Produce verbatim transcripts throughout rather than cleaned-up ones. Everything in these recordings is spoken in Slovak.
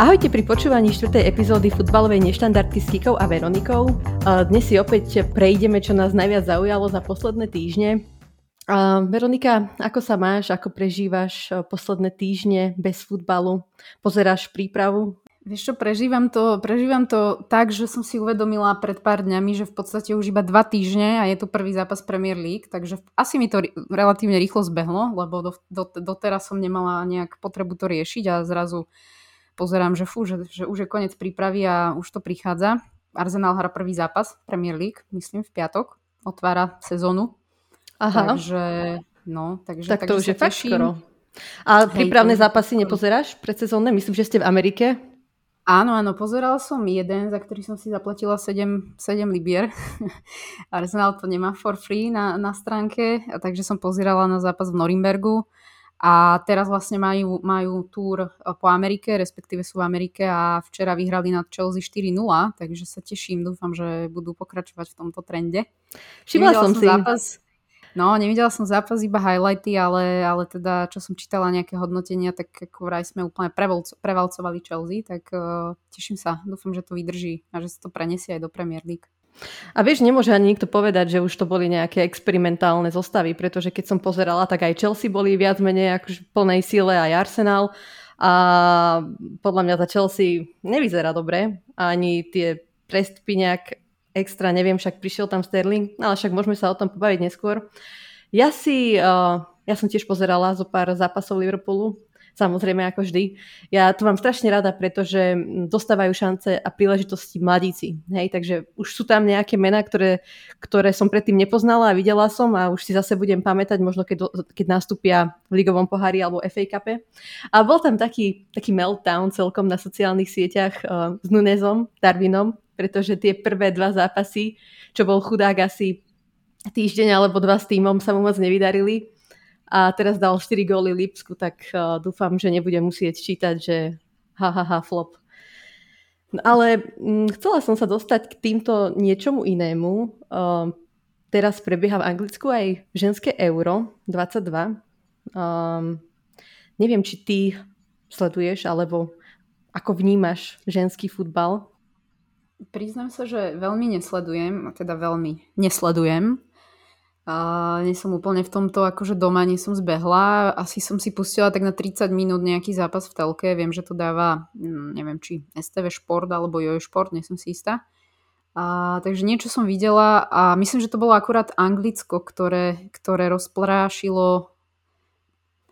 Ahojte pri počúvaní štvrtej epizódy futbalovej neštandardky s Tikou a Veronikou. Dnes si opäť prejdeme, čo nás najviac zaujalo za posledné týždne. Veronika, ako sa máš, ako prežívaš posledné týždne bez futbalu? Pozeráš prípravu? Vieš čo, prežívam to, prežívam to tak, že som si uvedomila pred pár dňami, že v podstate už iba dva týždne a je tu prvý zápas Premier League, takže asi mi to relatívne rýchlo zbehlo, lebo do, do, doteraz som nemala nejak potrebu to riešiť a zrazu pozerám, že fú, že, že už je koniec prípravy a už to prichádza. Arsenal hrá prvý zápas Premier League, myslím, v piatok. Otvára sezónu. Aha. Takže, no, takže, tak to takže už je fakt skoro. A hej, prípravné to... zápasy nepozeráš predsezónne? Myslím, že ste v Amerike. Áno, áno, pozerala som jeden, za ktorý som si zaplatila sedem, sedem libier. Arsenal to nemá for free na, na stránke, a takže som pozerala na zápas v Norimbergu. A teraz vlastne majú, majú túr po Amerike, respektíve sú v Amerike a včera vyhrali nad Chelsea štyri nula, takže sa teším, dúfam, že budú pokračovať v tomto trende. Všimla som si. Zápas, no, nevidela som zápas, iba highlighty, ale, ale teda, čo som čítala nejaké hodnotenia, tak ako vraj sme úplne prevalcovali Chelsea, tak uh, teším sa, dúfam, že to vydrží a že sa to prenesie aj do Premier League. A vieš, nemôže ani nikto povedať, že už to boli nejaké experimentálne zostavy, pretože keď som pozerala, tak aj Chelsea boli viac menej ako v plnej síle, aj Arsenal, a podľa mňa tá Chelsea nevyzerá dobre, ani tie prestupy nejak extra, neviem, však prišiel tam Sterling, ale však môžeme sa o tom pobaviť neskôr. Ja si, ja som tiež pozerala zo pár zápasov Liverpoolu, samozrejme ako vždy. Ja to mám strašne rada, pretože dostávajú šance a príležitosti mladíci. Hej, takže už sú tam nejaké mená, ktoré, ktoré som predtým nepoznala a videla som a už si zase budem pamätať, možno keď, do, keď nastúpia v ligovom pohári alebo ef á Cupe. A bol tam taký, taký meltdown celkom na sociálnych sieťach uh, s Núñezom, Darwinom, pretože tie prvé dva zápasy, čo bol chudák asi týždeň alebo dva s tímom, sa mu moc nevydarili. A teraz dal štyri góly Lipsku, tak uh, dúfam, že nebudem musieť čítať, že ha, ha, ha, flop. No, ale hm, chcela som sa dostať k týmto niečomu inému. Uh, teraz prebieha v Anglicku aj ženské EURO dvadsaťdva. Um, neviem, či ty sleduješ, alebo ako vnímaš ženský futbal? Priznám sa, že veľmi nesledujem, a teda veľmi nesledujem. Uh, nie som úplne v tomto, akože doma nie som zbehla. Asi som si pustila tak na tridsať minút nejaký zápas v telke. Viem, že to dáva, neviem, či es té vé Sport alebo JOJ Sport, nie som si istá. Uh, takže niečo som videla a myslím, že to bolo akurát Anglicko, ktoré, ktoré rozprášilo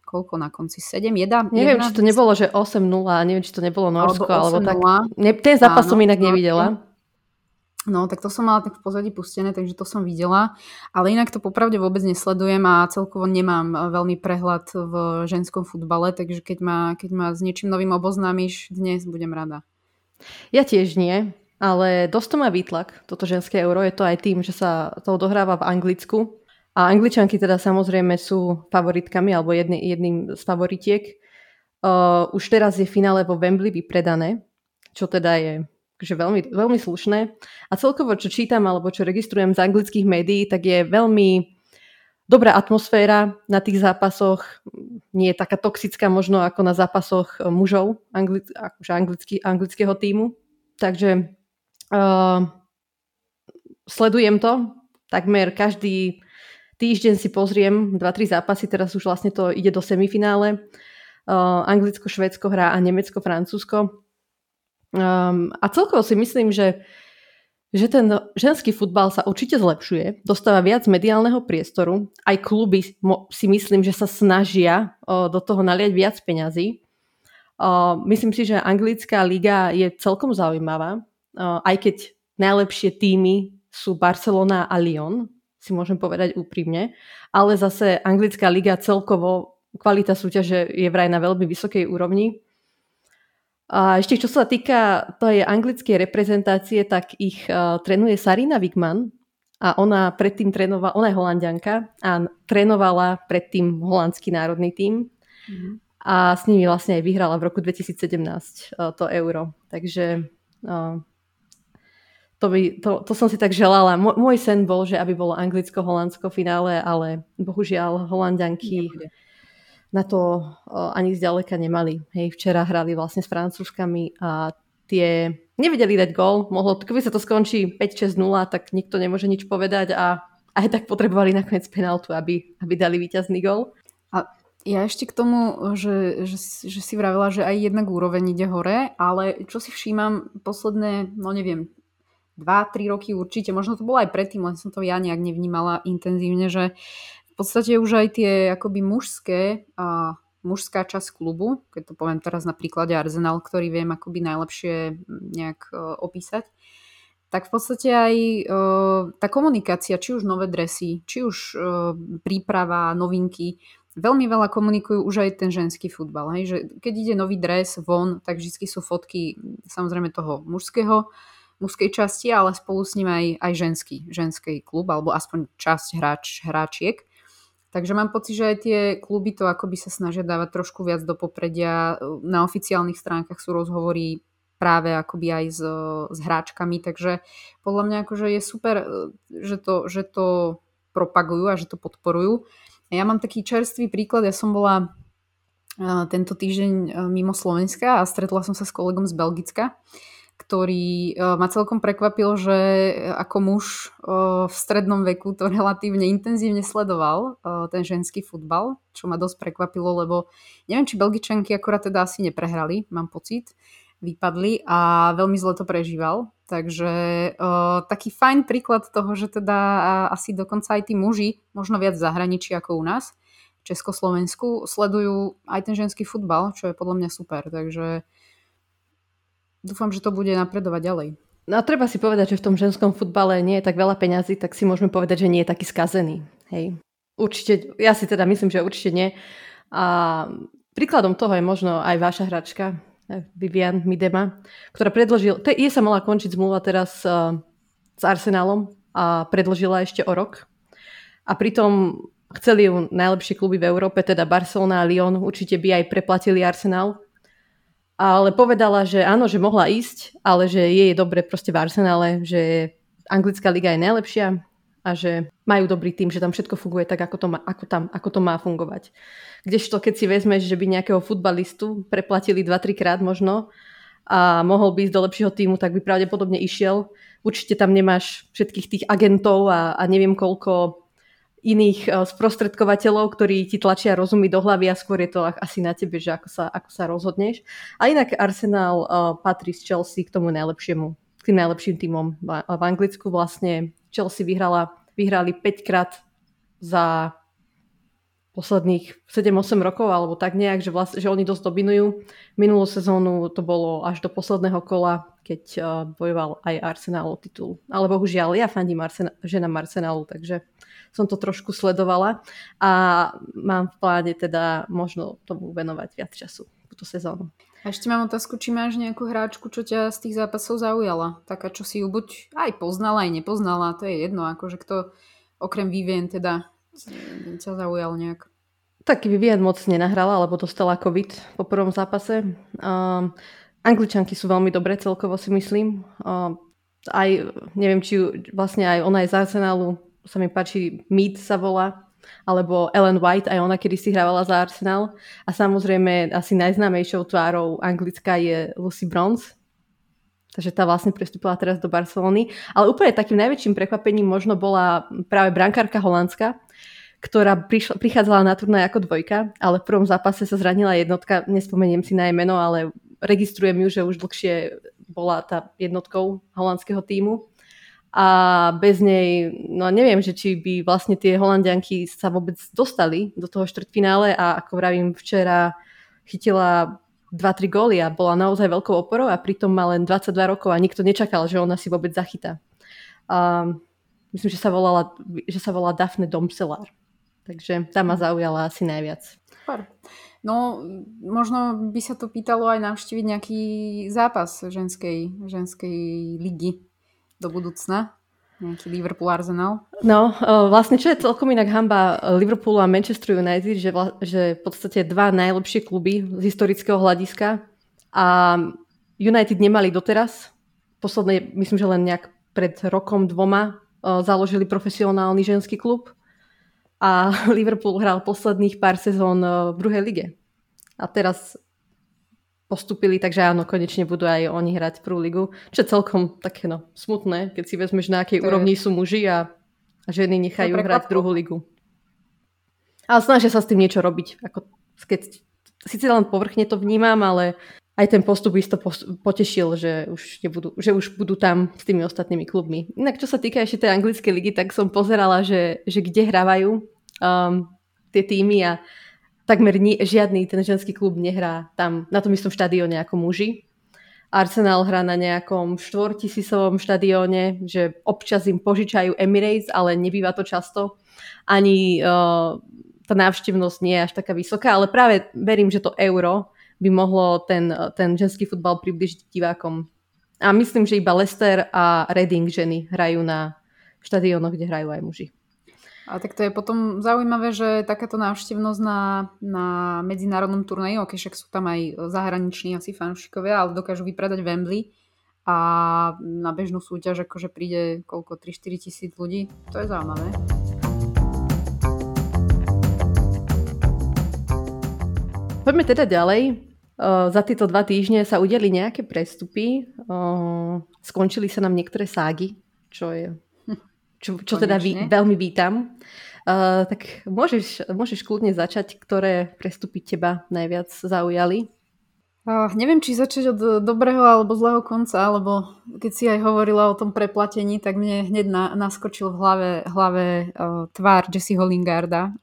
koľko na konci? sedem jeden? Neviem, či to nebolo, že osem nula, neviem, či to nebolo Nórsko, alebo, alebo tak. Ne, ten zápas áno, som inak nevidela. No, tak to som mala tak v pozadí pustené, takže to som videla. Ale inak to popravde vôbec nesledujem a celkovo nemám veľmi prehľad v ženskom futbale, takže keď ma, keď ma s niečím novým oboznámiš, dnes budem rada. Ja tiež nie, ale dosť to má výtlak. Toto ženské euro je to aj tým, že sa to odohráva v Anglicku. A Angličanky teda samozrejme sú favoritkami alebo jedný, jedným z favoritiek. Uh, už teraz je finále vo Wembley vypredané, čo teda je... Takže veľmi, veľmi slušné. A celkovo, čo čítam alebo čo registrujem z anglických médií, tak je veľmi dobrá atmosféra na tých zápasoch. Nie je taká toxická možno ako na zápasoch mužov angli- akože anglický, anglického tímu. Takže uh, sledujem to. Takmer každý týždeň si pozriem dva tri zápasy. Teraz už vlastne to ide do semifinále. Uh, Anglicko, Švédsko hrá a Nemecko, Francúzsko. Um, a celkovo si myslím, že, že ten ženský futbal sa určite zlepšuje, dostáva viac mediálneho priestoru, aj kluby mo- si myslím, že sa snažia uh, do toho naliať viac peňazí. Uh, myslím si, že anglická liga je celkom zaujímavá, uh, aj keď najlepšie týmy sú Barcelona a Lyon, si môžem povedať úprimne, ale zase anglická liga celkovo, kvalita súťaže je vraj na veľmi vysokej úrovni. A ešte čo sa týka tej anglickej reprezentácie, tak ich uh, trénuje Sarina Wigmann a ona predtým trénovala, ona je Holanďanka a trénovala predtým holandský národný tím mm. a s nimi vlastne aj vyhrala v roku dvetisícsedemnásť uh, to euro. Takže uh, to, by, to, to som si tak želala. Mô, môj sen bol, že aby bolo Anglicko-Holandsko finále, ale bohužiaľ Holanďanky na to ani zďaleka nemali. Hej, včera hrali vlastne s Francúzkami a tie nevedeli dať gól. Mohlo, keby sa to skončí päť šesť nula, tak nikto nemôže nič povedať a aj tak potrebovali nakoniec penáltu, aby, aby dali víťazný gól. A ja ešte k tomu, že, že, že si vravila, že aj jednak úroveň ide hore, ale čo si všímam posledné, no neviem, dva tri roky určite, možno to bolo aj predtým, len som to ja nejak nevnímala intenzívne, že v podstate už aj tie akoby mužské, a mužská časť klubu, keď to poviem teraz na príklade Arsenal, ktorý viem akoby najlepšie nejak e, opísať, tak v podstate aj e, tá komunikácia, či už nové dresy, či už e, príprava, novinky, veľmi veľa komunikujú už aj ten ženský futbal. Hej? Že keď ide nový dres von, tak vždy sú fotky samozrejme toho mužského, mužskej časti, ale spolu s ním aj, aj ženský, ženský klub, alebo aspoň časť hráč, hráčiek. Takže mám pocit, že aj tie kluby to akoby sa snažia dávať trošku viac do popredia. Na oficiálnych stránkach sú rozhovory práve akoby aj s, s hráčkami, takže podľa mňa akože je super, že to, že to propagujú a že to podporujú. A ja mám taký čerstvý príklad, ja som bola tento týždeň mimo Slovenska a stretla som sa s kolegom z Belgicka, ktorý ma celkom prekvapil, že ako muž v strednom veku to relatívne intenzívne sledoval, ten ženský futbal, čo ma dosť prekvapilo, lebo neviem, či Belgičanky akorát teda asi neprehrali, mám pocit, vypadli a veľmi zle to prežíval. Takže taký fajn príklad toho, že teda asi dokonca aj tí muži, možno viac v zahraničí ako u nás, v Československu, sledujú aj ten ženský futbal, čo je podľa mňa super, takže dúfam, že to bude napredovať ďalej. No a treba si povedať, že v tom ženskom futbale nie je tak veľa peňazí, tak si môžeme povedať, že nie je taký skazený. Hej. Určite, ja si teda myslím, že určite nie. A príkladom toho je možno aj vaša hračka, Vivian Midema, ktorá predložila, te, je sa mala končiť zmluva teraz uh, s Arsenalom a predložila ešte o rok. A pritom chceli ju najlepšie kluby v Európe, teda Barcelona a Lyon, určite by aj preplatili Arsenal. Ale povedala, že áno, že mohla ísť, ale že jej je dobre proste v Arsenále, že anglická liga je najlepšia a že majú dobrý tým, že tam všetko funguje tak, ako to má, ako tam, ako to má fungovať. Kdežto, keď si vezmeš, že by nejakého futbalistu preplatili dva tri krát možno a mohol by ísť do lepšieho týmu, tak by pravdepodobne išiel. Určite tam nemáš všetkých tých agentov a, a neviem koľko iných sprostredkovateľov, ktorí ti tlačia rozumy do hlavy a skôr je to asi na tebe, že ako sa, ako sa rozhodneš. A inak Arsenal uh, patrí z Chelsea k tomu najlepšiemu, k tým najlepším tímom v Anglicku. Vlastne Chelsea vyhrala, vyhrali päťkrát za posledných sedem osem rokov alebo tak nejak, že, vlast, že oni dosť dominujú. Minulú sezónu to bolo až do posledného kola, keď uh, bojoval aj Arsenal o titul. Ale bohužiaľ, ja fandím Arsenal, ženám Arsenalu, takže som to trošku sledovala a mám v pláne teda možno tomu venovať viac času túto sezónu. A ešte mám otázku, či máš nejakú hráčku, čo ťa z tých zápasov zaujala? Taká, čo si ju buď aj poznala, aj nepoznala, to je jedno, akože kto okrem Vivien teda ťa zaujal nejak? Tak Vivien moc nenahrala, lebo dostala COVID po prvom zápase. Um, Angličanky sú veľmi dobré celkovo, si myslím. Um, aj, neviem, či vlastne aj ona je z Arsenalu, sa mi páči, Mead sa volá, alebo Ellen White, aj ona kedysi hrávala za Arsenal. A samozrejme asi najznámejšou tvárou anglická je Lucy Bronze, takže tá vlastne prestúpila teraz do Barcelony. Ale úplne takým najväčším prekvapením možno bola práve brankárka holandská, ktorá prišla, prichádzala na turnaj ako dvojka, ale v prvom zápase sa zranila jednotka, nespomeniem si na jej meno, ale registrujem ju, že už dlhšie bola tá jednotkou holandského tímu. A bez nej, no neviem, že či by vlastne tie Holandianky sa vôbec dostali do toho štvrťfinále a ako vravím, včera chytila dva tri góly a bola naozaj veľkou oporou a pritom má len dvadsaťdva rokov a nikto nečakal, že ona si vôbec zachytá. Um, myslím, že sa volala, že sa volá Daphne Domselár. Takže tá ma zaujala asi najviac. Super. No, možno by sa to pýtalo aj navštíviť nejaký zápas ženskej, ženskej ligy do budúcna, nejaký Liverpool Arsenal. No, vlastne čo je celkom inak hanba Liverpoolu a Manchester United, že, vla, že v podstate dva najlepšie kluby z historického hľadiska a United nemali doteraz. Posledné, myslím, že len nejak pred rokom, dvoma založili profesionálny ženský klub a Liverpool hral posledných pár sezón v druhej lige. A teraz postupili, takže áno, konečne budú aj oni hrať prvú ligu. Čo je celkom také no, smutné, keď si vezmeš, na akej to úrovni je. Sú muži a, a ženy nechajú hrať druhú ligu. Ale snažia sa s tým niečo robiť. Ako, keď, síce len povrchne to vnímam, ale aj ten postup isto potešil, že už, nebudú, že už budú tam s tými ostatnými klubmi. Inak čo sa týka ešte tej anglickej ligy, tak som pozerala, že, že kde hrávajú um, tie týmy a takmer ni- žiadny ten ženský klub nehrá tam na tom istom štadióne ako muži. Arsenal hrá na nejakom štvortisícovom štadióne, že občas im požičajú Emirates, ale nebýva to často. Ani uh, tá návštevnosť nie je až taká vysoká, ale práve verím, že to euro by mohlo ten, ten ženský futbal približiť divákom. A myslím, že iba Leicester a Reading ženy hrajú na štadiónoch, kde hrajú aj muži. A tak to je potom zaujímavé, že takáto návštevnosť na, na medzinárodnom turnaji, okej, však sú tam aj zahraniční asi fanúšikovia, ale dokážu vypredať Wembley a na bežnú súťaž akože príde koľko, tri štyri tisíc ľudí. To je zaujímavé. Poďme teda ďalej. Uh, za tieto dva týždne sa udiali nejaké prestupy. Uh, skončili sa nám niektoré ságy, čo je... Čo, čo teda vý, veľmi vítam. Uh, tak môžeš, môžeš kľudne začať, ktoré prestupy teba najviac zaujali? Uh, neviem, či začať od dobrého alebo zlého konca, lebo keď si aj hovorila o tom preplatení, tak mne hneď na, naskočil v hlave, hlave uh, tvár Jesseho Lingarda.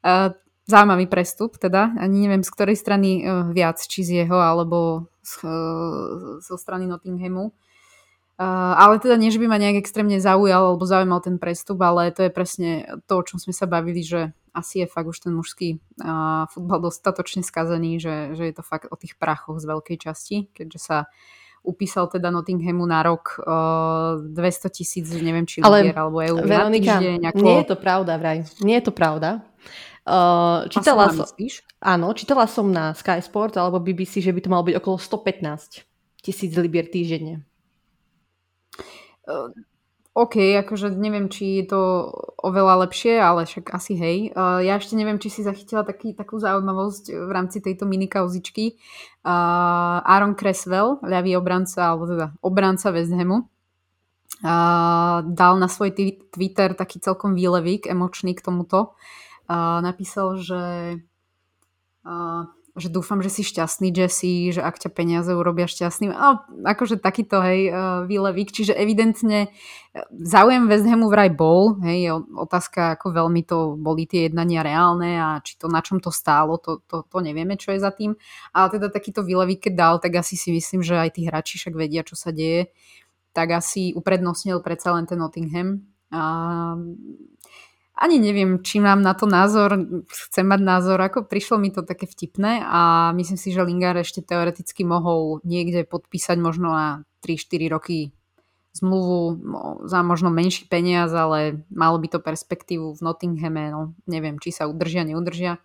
uh, zaujímavý prestup, teda. Ani neviem, z ktorej strany uh, viac, či z jeho, alebo z, uh, zo strany Nottinghamu. Uh, ale teda nie, že by ma nejak extrémne zaujal alebo zaujímal ten prestup, ale to je presne to, o čom sme sa bavili, že asi je fakt už ten mužský uh, futbal dostatočne skazený, že, že je to fakt o tých prachoch z veľkej časti, keďže sa upísal teda Nottinghamu na rok uh, dvesto tisíc, neviem či libier alebo eur. Veronika, nejako... nie je to pravda vraj, nie je to pravda. Uh, čítala som, áno, čítala som na Sky Sport alebo bé bé cé, že by to malo byť okolo stopätnásť tisíc libier týždenne. OK, akože neviem, či je to oveľa lepšie, ale však asi hej. Ja ešte neviem, či si zachytila taký, takú zaujímavosť v rámci tejto minikauzičky. Uh, Aaron Cresswell, ľavý obranca, alebo teda obranca West Hamu, uh, dal na svoj t- Twitter taký celkom výlevik emočný k tomuto. Uh, napísal, že... Uh, že dúfam, že si šťastný, Jesse, že ak ťa peniaze urobia šťastným. No, akože takýto, hej, výlevík. Čiže evidentne záujem West Hamu vraj bol, hej, otázka, ako veľmi to boli tie jednania reálne a či to, na čom to stálo, to, to, to nevieme, čo je za tým. Ale teda takýto výlevík, keď dal, tak asi si myslím, že aj tí hráči však vedia, čo sa deje. Tak asi uprednostnil predsa len ten Nottingham. A... Ani neviem, či mám na to názor, chcem mať názor, ako prišlo mi to také vtipné a myslím si, že Lingard ešte teoreticky mohol niekde podpísať možno na tri štyri roky zmluvu za možno menší peniaz, ale malo by to perspektívu v Nottinghame, no neviem, či sa udržia, neudržia.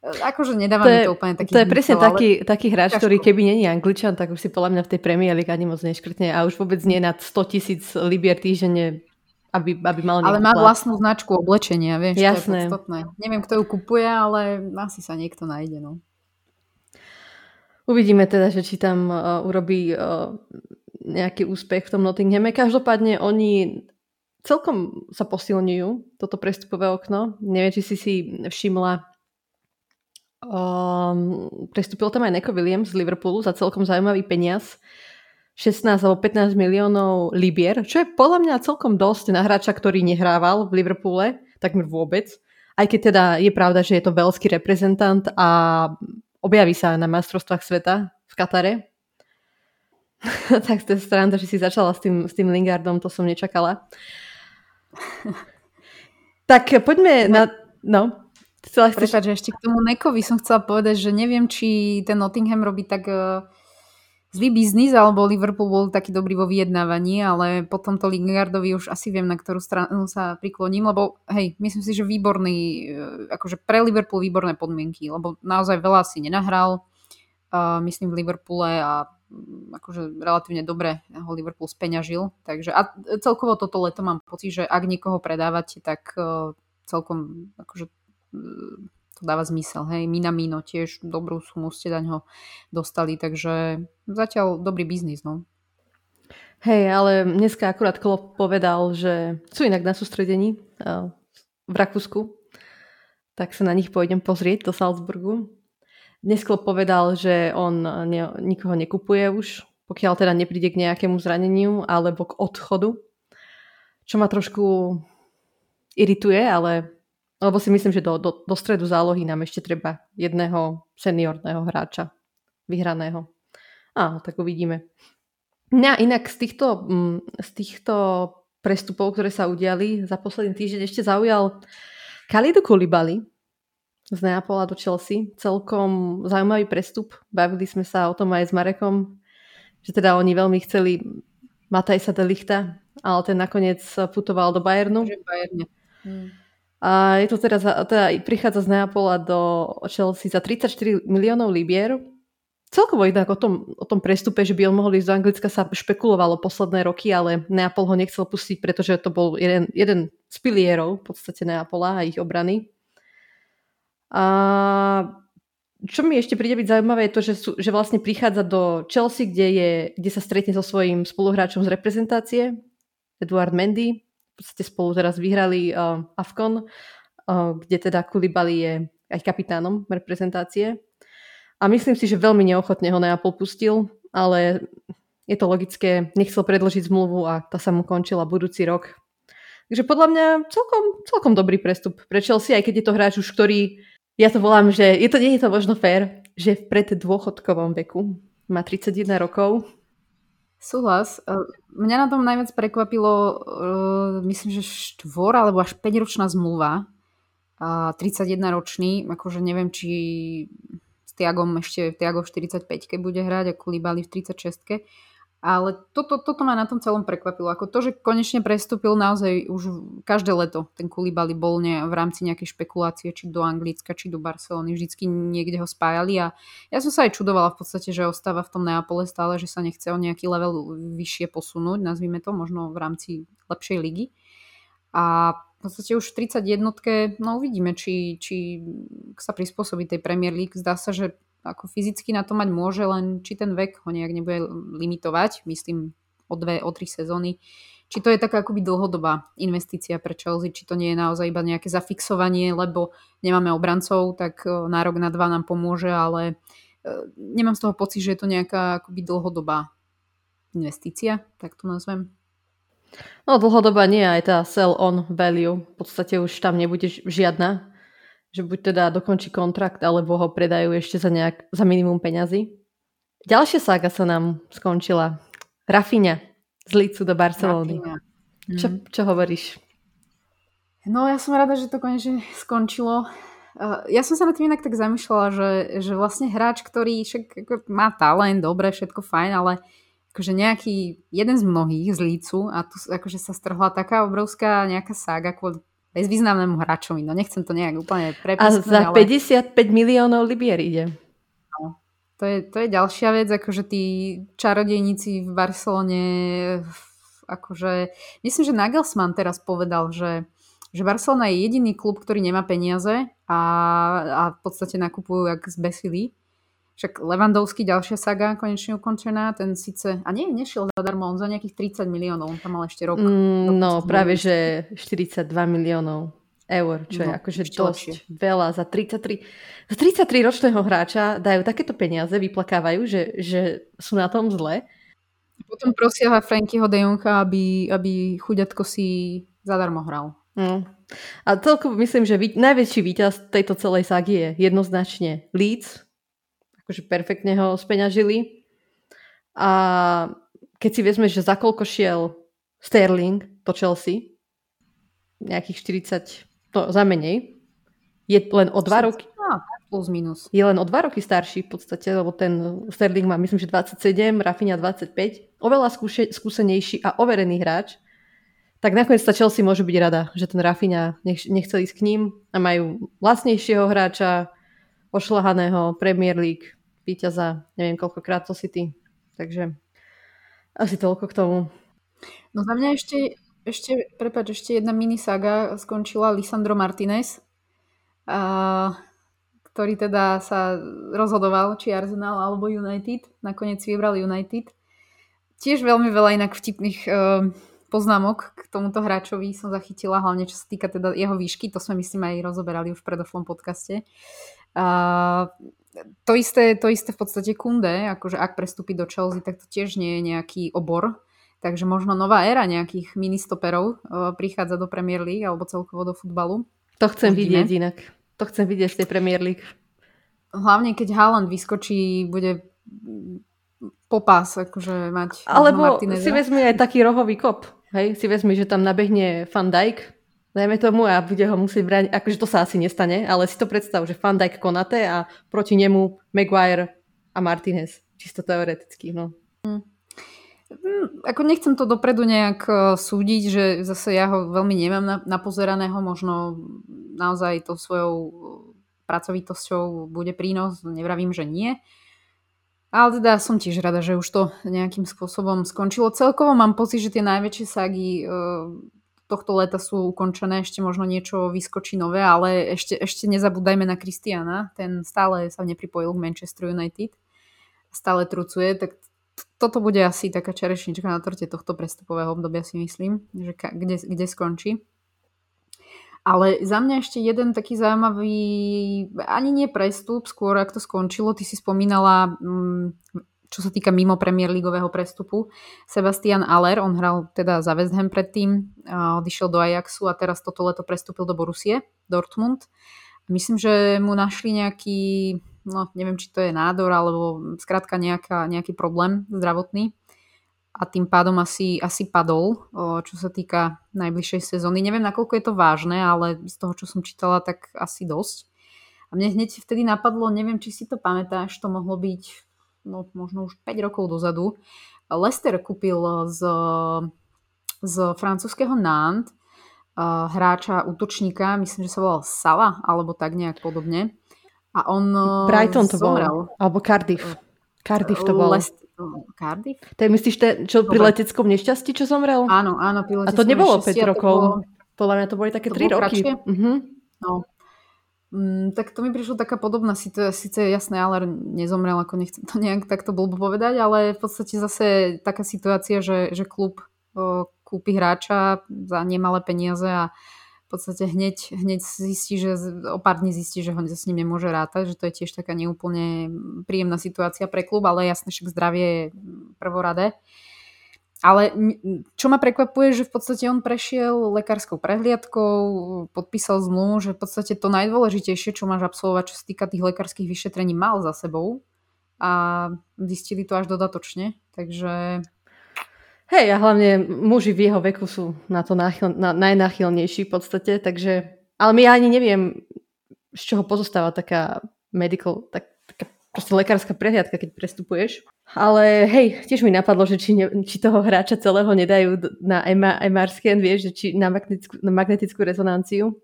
Akože nedáva mi to úplne taký... To je presne taký, taký hráč, ťažko. Ktorý keby nie je Angličan, tak už si podľa mňa v tej Premier League ani moc neškrtne a už vôbec nie nad sto tisíc libier týždenne. Aby, aby mal ale má vlastnú značku oblečenia, vieš, jasné. To je podstatné. Neviem, kto ju kupuje, ale asi sa niekto nájde. No. Uvidíme teda, že či tam uh, urobí uh, nejaký úspech v tom Nottinghame. Každopádne oni celkom sa posilňujú, toto prestupové okno. Neviem, či si si všimla, um, prestúpil tam aj Neco Williams z Liverpoolu za celkom zaujímavý peniaz. šestnásť alebo pätnásť miliónov libier, čo je podľa mňa celkom dosť na hráča, ktorý nehrával v Liverpoole, takmer vôbec. Aj keď teda je pravda, že je to veľský reprezentant a objaví sa na majstrovstvách sveta v Katare. Tak z tej strany, že si začala s tým, s tým Lingardom, to som nečakala. Tak poďme no. na... No. Prečo, že ešte k tomu Nekovi som chcela povedať, že neviem, či ten Nottingham robí tak... Zlý biznis, alebo Liverpool bol taký dobrý vo vyjednávaní, ale po tomto Lingardovi už asi viem, na ktorú stranu sa prikloním, lebo hej, myslím si, že výborný, akože pre Liverpool výborné podmienky, lebo naozaj veľa si nenahral, uh, myslím v Liverpoole a akože relatívne dobre ho Liverpool speňažil, takže a celkovo toto leto mám pocit, že ak niekoho predávate, tak uh, celkom akože to dáva zmysel. Hej, Minamino tiež dobrú sumu ste daňho dostali, takže zatiaľ dobrý biznis, no. Hej, ale dneska akurát Klopp povedal, že sú inak na sústredení v Rakúsku, tak sa na nich pôjdem pozrieť do Salzburgu. Dnes Klopp povedal, že on ne, nikoho nekupuje už, pokiaľ teda nepríde k nejakému zraneniu alebo k odchodu, čo ma trošku irituje, ale lebo si myslím, že do, do, do stredu zálohy nám ešte treba jedného seniorného hráča vyhraného. Áno, tak uvidíme. No inak z týchto, z týchto prestupov, ktoré sa udiali za posledný týždeň, ešte zaujal Kalidou Koulibaly z Neapola do Chelsea. Celkom zaujímavý prestup. Bavili sme sa o tom aj s Marekom, že teda oni veľmi chceli Matthijsa de Lichta, ale ten nakoniec putoval do Bayernu. Bayernu. Hmm. A je to teda, teda prichádza z Neapola do Chelsea za tridsaťštyri miliónov libier. Celkovo inak o tom, o tom prestupe, že by on mohol ísť do Anglicka, sa špekulovalo posledné roky, ale Neapol ho nechcel pustiť, pretože to bol jeden, jeden z pilierov v podstate Neapola a ich obrany. A čo mi ešte príde byť zaujímavé je to, že, sú, že vlastne prichádza do Chelsea, kde, je, kde sa stretne so svojím spoluhráčom z reprezentácie, Eduard Mendy. V podstate spolu teraz vyhrali uh, Afcon, uh, kde teda Koulibaly je aj kapitánom reprezentácie. A myslím si, že veľmi neochotne ho Neapol pustil, ale je to logické, nechcel predĺžiť zmluvu a tá sa mu končila budúci rok. Takže podľa mňa celkom, celkom dobrý prestup pre Chelsea, aj keď je to hráč už, ktorý, ja to volám, že je to, nie je to možno fér, že v preddôchodkovom veku má tridsaťjeden rokov. Súhlas. Mňa na tom najviac prekvapilo, myslím, že štvor alebo až päťročná zmluva. tridsaťjedenročný, akože neviem, či s Tiagom ešte, Tiago v štyridsaťpäťke bude hrať a Koulibaly v tridsaťšestke. Ale toto, toto ma na tom celom prekvapilo. Ako to, že konečne prestúpil naozaj už každé leto. Ten Koulibaly bol ne, v rámci nejakej špekulácie, či do Anglicka, či do Barcelony. Vždycky niekde ho spájali a ja som sa aj čudovala v podstate, že ostáva v tom Neapole stále, že sa nechce o nejaký level vyššie posunúť, nazvime to, možno v rámci lepšej ligy. A v podstate už v tridsaťjednotke, no uvidíme, či, či sa prispôsobí tej Premier League. Zdá sa, že ako fyzicky na to mať môže, len či ten vek ho nejak nebude limitovať, myslím o dve, o tri sezóny. Či to je taká akoby dlhodobá investícia pre Chelsea, či to nie je naozaj iba nejaké zafixovanie, lebo nemáme obrancov, tak na rok, na dva nám pomôže, ale nemám z toho pocit, že je to nejaká akoby dlhodobá investícia, tak to nazvem. No dlhodobá nie, aj tá sell on value, v podstate už tam nebude žiadna, že buď teda dokončí kontrakt, alebo ho predajú ešte za nejak, za minimum peňazí. Ďalšia sága sa nám skončila. Rafinha z Lícu do Barcelony. Mm. Čo, čo hovoríš? No ja som rada, že to konečne skončilo. Ja som sa na tým inak tak zamýšľala, že, že vlastne hráč, ktorý však má talent, dobre, všetko fajn, ale akože nejaký jeden z mnohých z Lícu a tu akože sa strhla taká obrovská nejaká sága kvôli bezvýznamnému hráčovi. No nechcem to nejak úplne prepískať. A za ale... päťdesiatpäť miliónov libier ide. No, to je, to je ďalšia vec, akože tí čarodejníci v Barcelone, akože myslím, že Nagelsmann teraz povedal, že, že Barcelona je jediný klub, ktorý nemá peniaze a, a v podstate nakupujú jak z bezsilí. Však Lewandowski, ďalšia saga, konečne ukončená, ten síce... A nie, nešiel zadarmo, on za nejakých tridsať miliónov, on tam mal ešte rok. Mm, no, práve, že štyridsaťdva miliónov eur, čo no, je akože dosť lepšie. Veľa. Za tridsaťtri, za tridsaťtriročného hráča dajú takéto peniaze, vyplakávajú, že, že sú na tom zle. Potom prosia Frankyho de Jonga, aby, aby chuďatko si zadarmo hral. Mm. A celkovo myslím, že vý, najväčší víťaz tejto celej ságy je jednoznačne Leeds, akože perfektne ho speňažili. A keď si vezmeš, že za koľko šiel Sterling do Chelsea, nejakých štyridsať, no za menej, je len o dva roky. No, plus minus. Je len o dva roky starší v podstate, lebo ten Sterling má myslím, že dvadsaťsedem, Rafinha dvadsaťpäť, oveľa skúše, skúsenejší a overený hráč. Tak nakoniec tá Chelsea môže byť rada, že ten Rafinha nech, nechcel ísť k ním a majú vlastnejšieho hráča, ošľahaného Premier League, víťaza, neviem koľkokrát to City. Takže asi toľko k tomu. No za mňa ešte Ešte, prepáč, ešte jedna minisaga skončila Lisandro Martinez, a, ktorý teda sa rozhodoval, či Arsenal alebo United. Nakoniec vybral United. Tiež veľmi veľa inak vtipných e, poznámok k tomuto hráčovi som zachytila, hlavne čo sa týka teda jeho výšky. To sme myslím aj rozoberali už v predošlom podcaste. A, to, isté, to isté v podstate Kunde, akože ak prestúpi do Chelsea, tak to tiež nie je nejaký obor. Takže možno nová éra nejakých ministoperov uh, prichádza do Premier League alebo celkovo do futbalu. To chcem Uvidíme. vidieť inak. To chcem vidieť z tej Premier League. Hlavne keď Haaland vyskočí, bude popás akože mať. Alebo si vezmi aj taký rohový kop. Hej? Si vezmi, že tam nabehne Van Dijk, najmä tomu, a bude ho musieť brániť. Akože to sa asi nestane, ale si to predstav, že Van Dijk, Konaté a proti nemu Maguire a Martinez. Čisto teoreticky. No. Hm. Ako nechcem to dopredu nejak súdiť, že zase ja ho veľmi nemám napozeraného, možno naozaj tou svojou pracovitosťou bude prínos, nevravím, že nie. Ale teda som tiež rada, že už to nejakým spôsobom skončilo. Celkovo mám pocit, že tie najväčšie ságy tohto leta sú ukončené, ešte možno niečo vyskočí nové, ale ešte, ešte nezabúdajme na Kristiana, ten stále sa nepripojil k Manchesteru United, stále trucuje, tak toto bude asi taká čerešnička na torte tohto prestupového obdobia, si myslím, že ka- kde, kde skončí. Ale za mňa ešte jeden taký zaujímavý, ani nie prestup, skôr ak to skončilo, ty si spomínala, čo sa týka mimo Premier Leagueového prestupu, Sebastian Aller, on hral teda za West Ham predtým, odišiel do Ajaxu a teraz toto leto prestúpil do Borussie Dortmund. Myslím, že mu našli nejaký... no neviem, či to je nádor, alebo skrátka nejaká, nejaký problém zdravotný. A tým pádom asi, asi padol, čo sa týka najbližšej sezóny. Neviem, nakoľko je to vážne, ale z toho, čo som čítala, tak asi dosť. A mne hneď vtedy napadlo, neviem, či si to pamätáš, to mohlo byť no, možno už päť rokov dozadu. Leicester kúpil z, z francúzskeho Nantes hráča, útočníka, myslím, že sa volal Sala, alebo tak nejak podobne. A on Brighton to zomrel. Bol. Alebo Cardiff. Cardiff to bol. Lest... Cardiff? To je, myslíš, čo pri leteckom nešťastí, čo zomrel? Áno, áno. Pri leteckom a to nebolo päť rokov. Bolo... Podľa mňa to boli také to tri roky. Uh-huh. No. Mm, tak to mi prišlo taká podobná situácia. Sice jasné, ale nezomrel, ako nechcem to nejak takto blbo povedať, ale v podstate zase taká situácia, že, že klub o, kúpi hráča za nemalé peniaze a v podstate hneď, hneď zistí, že o pár dní zistí, že ho s ním nemôže rátať, že to je tiež taká neúplne príjemná situácia pre klub, ale jasné, však zdravie je prvoradé. Ale čo ma prekvapuje, že v podstate on prešiel lekárskou prehliadkou, podpísal zmluvu, že v podstate to najdôležitejšie, čo máš absolvovať, čo sa týka tých lekárskych vyšetrení, mal za sebou a zistili to až dodatočne, takže... Hej, a hlavne muži v jeho veku sú na to náchyl, na, najnáchylnejší v podstate, takže... Ale my ani neviem, z čoho pozostáva taká medical, tak, taká proste lekárska prehliadka, keď prestupuješ. Ale hej, tiež mi napadlo, že či, ne, či toho hráča celého nedajú na em er scan, vieš, že či na magnetickú, na magnetickú rezonanciu.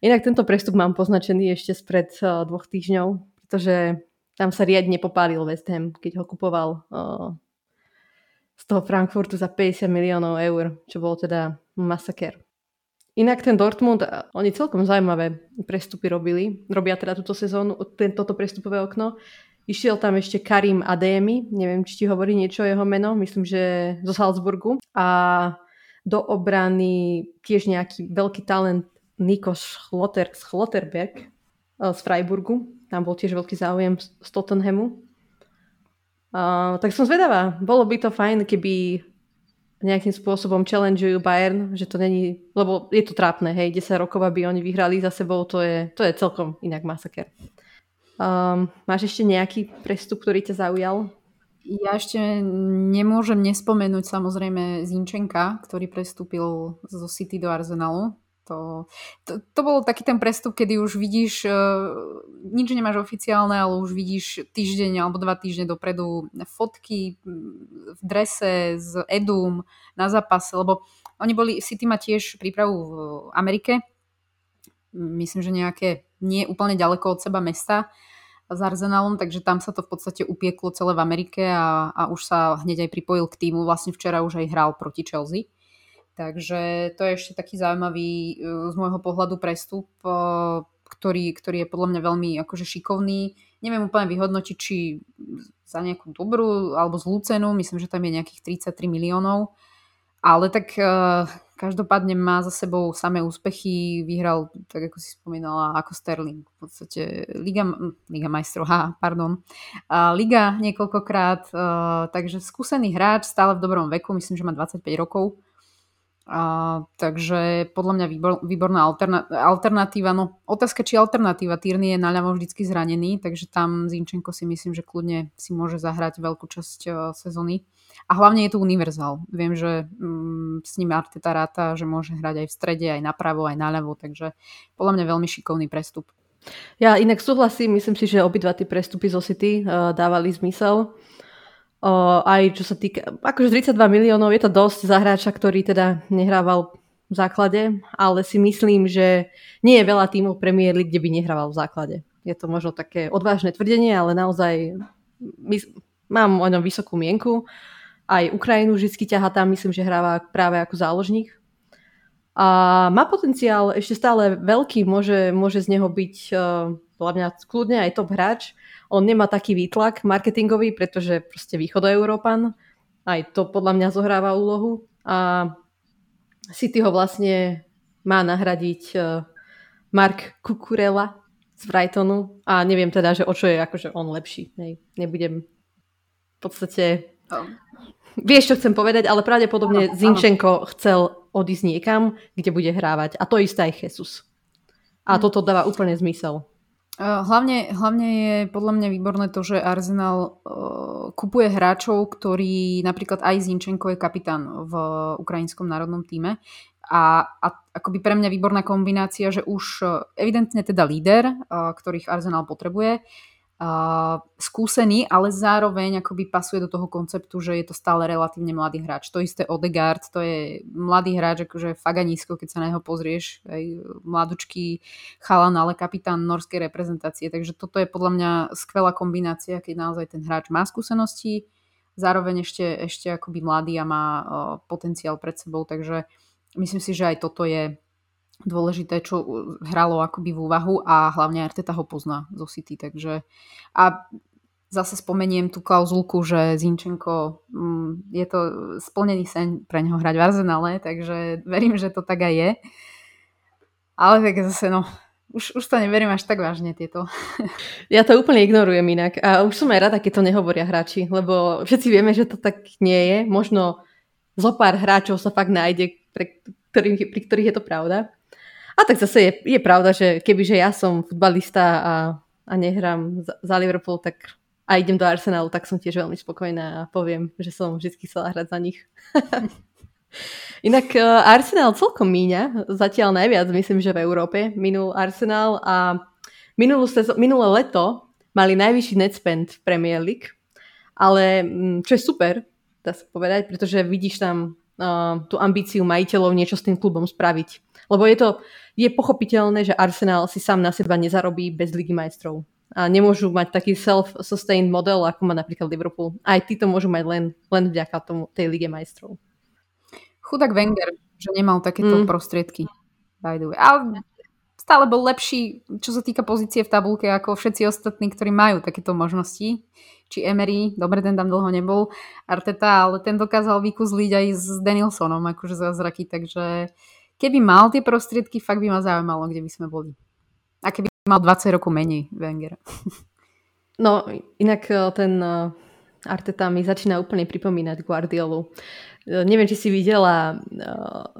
Inak tento prestup mám poznačený ešte spred uh, dvoch týždňov, pretože tam sa riadne popálil West Ham, keď ho kupoval... Uh, z toho Frankfurtu za päťdesiat miliónov eur, čo bolo teda masaker. Inak ten Dortmund, oni celkom zaujímavé prestupy robili, robia teda túto sezónu, toto prestupové okno. Išiel tam ešte Karim Ademi, neviem, či ti hovorí niečo jeho meno, myslím, že zo Salzburgu. A do obrany tiež nejaký veľký talent Nico Schlotter, Schlotterberg z Freiburgu, tam bol tiež veľký záujem z Tottenhamu. Uh, tak som zvedavá. Bolo by to fajn, keby nejakým spôsobom challengeujú Bayern, že to není, lebo je to trápne, hej, desať rokov, aby oni vyhrali za sebou, to je, to je celkom inak masaker. Um, máš ešte nejaký prestup, ktorý ťa zaujal? Ja ešte nemôžem nespomenúť samozrejme Zinčenka, ktorý prestúpil zo City do Arsenalu. To, to, to bol taký ten prestup, kedy už vidíš, uh, nič nemáš oficiálne, ale už vidíš týždeň alebo dva týždne dopredu fotky v drese s Edum na zápase, lebo oni boli, City má tiež prípravu v Amerike, myslím, že nejaké nie úplne ďaleko od seba mesta s Arsenalom, takže tam sa to v podstate upieklo celé v Amerike a, a už sa hneď aj pripojil k týmu, vlastne včera už aj hral proti Chelsea. Takže to je ešte taký zaujímavý z môjho pohľadu prestup, ktorý, ktorý je podľa mňa veľmi akože šikovný. Neviem úplne vyhodnotiť, či za nejakú dobrú alebo zlú cenu. Myslím, že tam je nejakých tridsaťtri miliónov. Ale tak uh, každopádne má za sebou samé úspechy. Vyhral, tak ako si spomínala, ako Sterling. V podstate Liga, Liga majstrov, ha, pardon. Uh, Liga niekoľkokrát. Uh, takže skúsený hráč, stále v dobrom veku. Myslím, že má dvadsaťpäť rokov. A, takže podľa mňa výbor, výborná alterna- alternatíva. No, otázka, či alternatíva. Tierney je naľavo vždycky zranený, takže tam Zinčenko si myslím, že kľudne si môže zahrať veľkú časť uh, sezóny. A hlavne je tu univerzál. Viem, že um, s ním Arteta ráta, že môže hrať aj v strede, aj napravo, aj naľavo, takže podľa mňa veľmi šikovný prestup. Ja inak súhlasím, myslím si, že obidva tie prestupy zo City uh, dávali zmysel. Uh, aj čo sa týka, akože tridsaťdva miliónov je to dosť za hráča, ktorý teda nehrával v základe, ale si myslím, že nie je veľa tímov Premier League, kde by nehrával v základe. Je to možno také odvážne tvrdenie, ale naozaj my, mám o ňom vysokú mienku. Aj Ukrajinu vždycky ťahá tam, myslím, že hráva práve ako záložník. A má potenciál ešte stále veľký, môže, môže z neho byť uh, podľa mňa kľudne aj top hráč. On nemá taký výtlak marketingový, pretože proste východoeurópan. Aj to podľa mňa zohráva úlohu. A City ho vlastne má nahradiť Mark Cucurella z Brightonu. A neviem teda, že o čo je akože on lepší. Nej, nebudem v podstate... Oh. Vieš, čo chcem povedať, ale pravdepodobne Zinčenko chcel odísť niekam, kde bude hrávať. A to isté aj Jesus. A hmm. toto dáva úplne zmysel. Hlavne, hlavne je podľa mňa výborné to, že Arsenal uh, kupuje hráčov, ktorí napríklad aj Zinčenko je kapitán v ukrajinskom národnom týme. A, a akoby pre mňa výborná kombinácia, že už evidentne teda líder, uh, ktorých Arsenal potrebuje, Uh, skúsený, ale zároveň akoby pasuje do toho konceptu, že je to stále relatívne mladý hráč. To isté Odegaard, to je mladý hráč, akože faganísko, keď sa na neho pozrieš, aj mladučký chalan, ale kapitán norskej reprezentácie. Takže toto je podľa mňa skvelá kombinácia, keď naozaj ten hráč má skúsenosti, zároveň ešte, ešte akoby mladý a má uh, potenciál pred sebou, takže myslím si, že aj toto je dôležité, čo hralo akoby v úvahu a hlavne Arteta ho pozná zo City, takže a zase spomeniem tú klauzulku, že Zinčenko je to splnený sen pre neho hrať v Arsenale, takže verím, že to tak aj je, ale tak zase no už, už to neverím až tak vážne tieto. Ja to úplne ignorujem inak a už som aj rada, keď to nehovoria hráči, lebo všetci vieme, že to tak nie je, možno zo pár hráčov sa fakt nájde, pre ktorých, pri ktorých je to pravda. A tak zase je, je pravda, že kebyže ja som futbalista a, a nehrám za, za Liverpool, tak a idem do Arsenalu, tak som tiež veľmi spokojná a poviem, že som vždy chcela hrať za nich. Inak uh, Arsenal celkom míňa, zatiaľ najviac, myslím, že v Európe minul Arsenal a minulú sezó- minulé leto mali najvyšší net spend v Premier League, ale čo je super, dá sa povedať, pretože vidíš tam uh, tú ambíciu majiteľov niečo s tým klubom spraviť. Lebo je to je pochopiteľné, že Arsenal si sám na seba nezarobí bez Ligy majstrov. A nemôžu mať taký self-sustained model, ako má napríklad Liverpool. Aj tí to môžu mať len, len vďaka tomu, tej Lige majstrov. Chudák Wenger, že nemal takéto mm. prostriedky. By the way. Ale stále bol lepší, čo sa týka pozície v tabulke, ako všetci ostatní, ktorí majú takéto možnosti. Či Emery, dobre, ten tam dlho nebol. Arteta, ale ten dokázal vykuzliť aj s Danielsonom, akože zázraky, takže... Keby mal tie prostriedky, fakt by ma zaujímalo, kde by sme boli. A keby mal dvadsať rokov menej Wengera. No, inak ten Arteta mi začína úplne pripomínať Guardiolu. Neviem, či si videla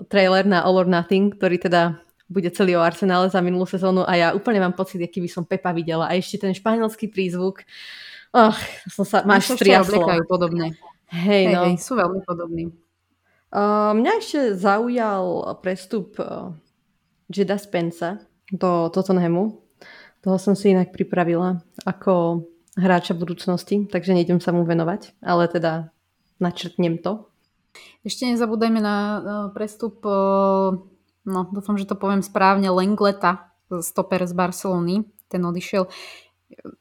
trailer na All or Nothing, ktorý teda bude celý o Arsenále za minulú sezónu a ja úplne mám pocit, aký by som Pepa videla. A ešte ten španielský prízvuk. Och, som sa, máš striaslo. Ešte podobne. Hej, hej, no. Hej, sú veľmi podobní. Uh, mňa ešte zaujal prestup uh, Jeda Spensa do Tottenhamu. Toho som si inak pripravila ako hráča budúcnosti, takže nejdem sa mu venovať, ale teda načrtnem to. Ešte nezabúdajme na uh, prestup, uh, no dúfam, že to poviem správne, Lengleta, stoper z Barcelony, ten odišiel.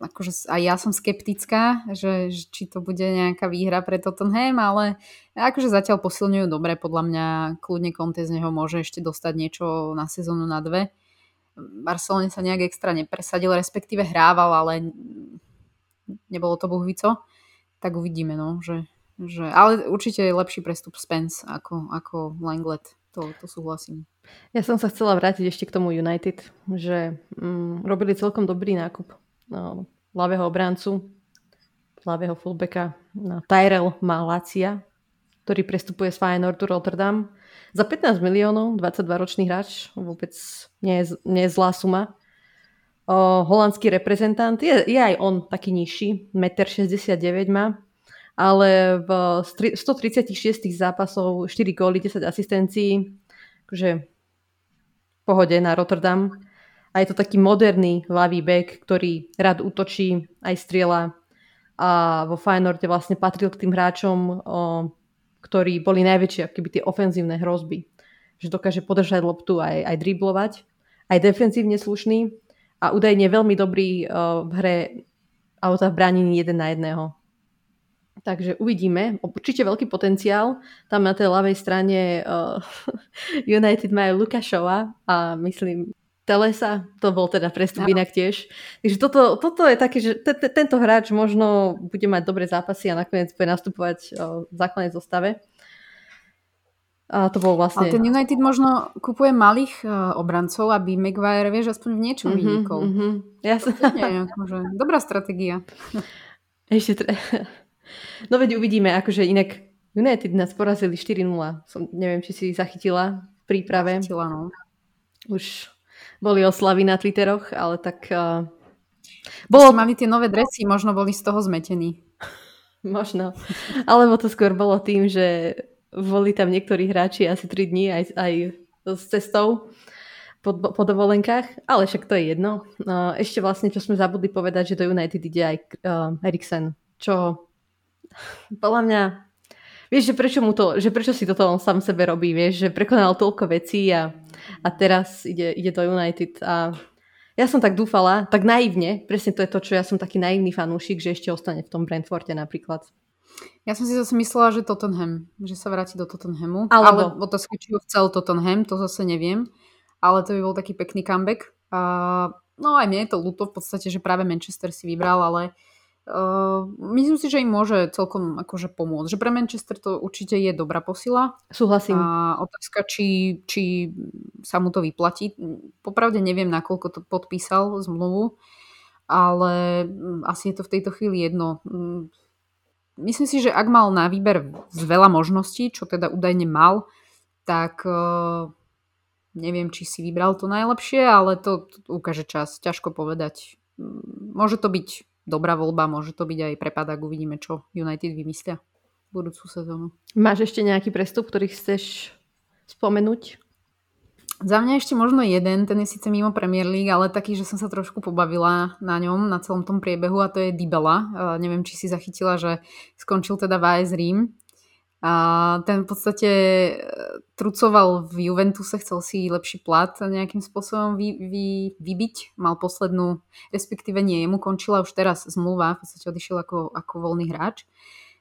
akože aj ja som skeptická, že či to bude nejaká výhra pre Tottenham, ale akože zatiaľ posilňujú dobre, podľa mňa kľudne Conte z neho môže ešte dostať niečo na sezónu, na dve. Barcelona sa nejak extra nepresadil, respektíve hrával, ale nebolo to buhvico, tak uvidíme, no, že, že ale určite je lepší prestup Spence ako, ako Lenglet, to, to súhlasím. Ja som sa chcela vrátiť ešte k tomu United, že mm, robili celkom dobrý nákup. No, ľavého obrancu, ľavého fullbacka, no, Tyrell Malacia, ktorý prestupuje z Feyenoordu Rotterdam za pätnásť miliónov, dvadsaťdvaročný hráč, vôbec nie je, nie je zlá suma. O, holandský reprezentant, je, je aj on taký nižší, jeden šesťdesiatdeväť metra má, ale v stotridsaťšesť zápasov štyri góly, desať asistencií, takže v pohode na Rotterdam. A je to taký moderný ľavý bek, ktorý rád útočí, aj strieľa. A vo Feyenoorde vlastne patril k tým hráčom, o, ktorí boli najväčšie, akoby tie ofenzívne hrozby. Že dokáže podržať loptu aj, aj driblovať. Aj defenzívne slušný. A údajne veľmi dobrý o, v hre auta v bránení jeden na jedného. Takže uvidíme. Určite veľký potenciál. Tam na tej ľavej strane o, United majú Lukášova a myslím... Telesa, to bol teda prestup inak tiež. Takže toto, toto je také, že te, te, tento hráč možno bude mať dobré zápasy a nakoniec bude nastupovať o, v základnej zostave. A to bol vlastne... Ale ten United možno kupuje malých uh, obrancov, aby Maguire, vieš, aspoň v niečom mm-hmm, vynikol. Mm-hmm. Ja som... Nie, akože, dobrá stratégia. Ešte tre... No veď uvidíme, akože inak United nás porazili štyri nula. Som, neviem, či si zachytila v príprave. Zachytila, no. Už... Boli oslavy na Twitteroch, ale tak... Uh, bolo... Mali tie nové dresy, možno boli z toho zmetení. Možno. Alebo to skôr bolo tým, že boli tam niektorí hráči asi tri dni aj, aj s cestou po, po dovolenkách, ale však to je jedno. Uh, ešte vlastne, čo sme zabudli povedať, že do United ide aj uh, Eriksen, čo podľa mňa... Vieš, že prečo, mu to, že prečo si toto on sám sebe robí, vieš, že prekonal toľko vecí a, a teraz ide, ide do United. A ja som tak dúfala, tak naivne, presne to je to, čo ja som taký naivný fanúšik, že ešte ostane v tom Brentforde napríklad. Ja som si zase myslela, že Tottenham, že sa vráti do Tottenhamu. Alebo. Ale to skočilo v celý Tottenham, to zase neviem, ale to by bol taký pekný comeback. Uh, no aj mne je to ľúto v podstate, že práve Manchester si vybral, ale... Uh, myslím si, že im môže celkom akože pomôcť. Že pre Manchester to určite je dobrá posila. Súhlasím. A otázka, či, či sa mu to vyplatí. Popravde neviem, nakoľko to podpísal zmluvu, ale asi je to v tejto chvíli jedno. Myslím si, že ak mal na výber z veľa možností, čo teda údajne mal, tak uh, neviem, či si vybral to najlepšie, ale to, to ukáže čas. Ťažko povedať. Môže to byť dobrá voľba, môže to byť aj prepadák, uvidíme, čo United vymyslia v budúcu sezónu. Máš ešte nejaký prestup, ktorý chceš spomenúť? Za mňa ešte možno jeden, ten je síce mimo Premier League, ale taký, že som sa trošku pobavila na ňom, na celom tom priebehu, a to je Dybala. Neviem, či si zachytila, že skončil teda v á es Rím. A ten v podstate trucoval v Juventuse, chcel si lepší plat nejakým spôsobom vy, vy, vybiť, mal poslednú, respektíve nie, jemu končila už teraz zmluva, v podstate odišiel ako, ako voľný hráč,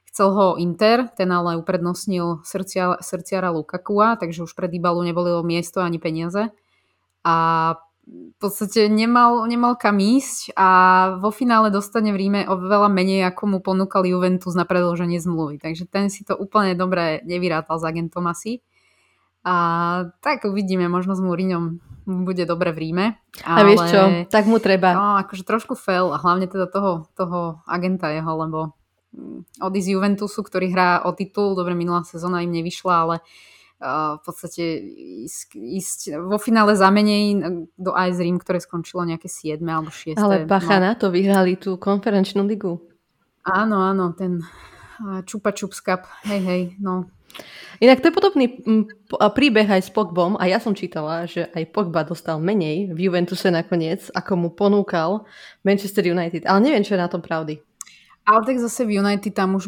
chcel ho Inter, ten ale uprednostnil srdcia, srdciara Lukakua, takže už pre Dybalu nebolo miesto ani peniaze a v podstate nemal, nemal kam ísť a vo finále dostane v Ríme oveľa menej, ako mu ponúkal Juventus na predĺženie zmluvy. Takže ten si to úplne dobre nevyrátal s agentom asi. A tak uvidíme, možno s Mourinhom bude dobre v Ríme. Ale... A vieš čo, tak mu treba. No, akože trošku fail, a hlavne teda toho, toho agenta jeho, lebo odísť z Juventusu, ktorý hrá o titul, dobre, minulá sezóna im nevyšla, ale Uh, v podstate ísť, ísť vo finále za menej do á es Rím, ktoré skončilo nejaké siedme alebo šieste. Ale bacha na to, vyhrali tú konferenčnú ligu. Áno, áno, ten uh, Čupa Čups Cup, hej, hej, no. Inak to je podobný m, príbeh aj s Pogbom, a ja som čítala, že aj Pogba dostal menej v Juventuse nakoniec, ako mu ponúkal Manchester United, ale neviem, čo je na tom pravdy. Ale tak zase v United tam už,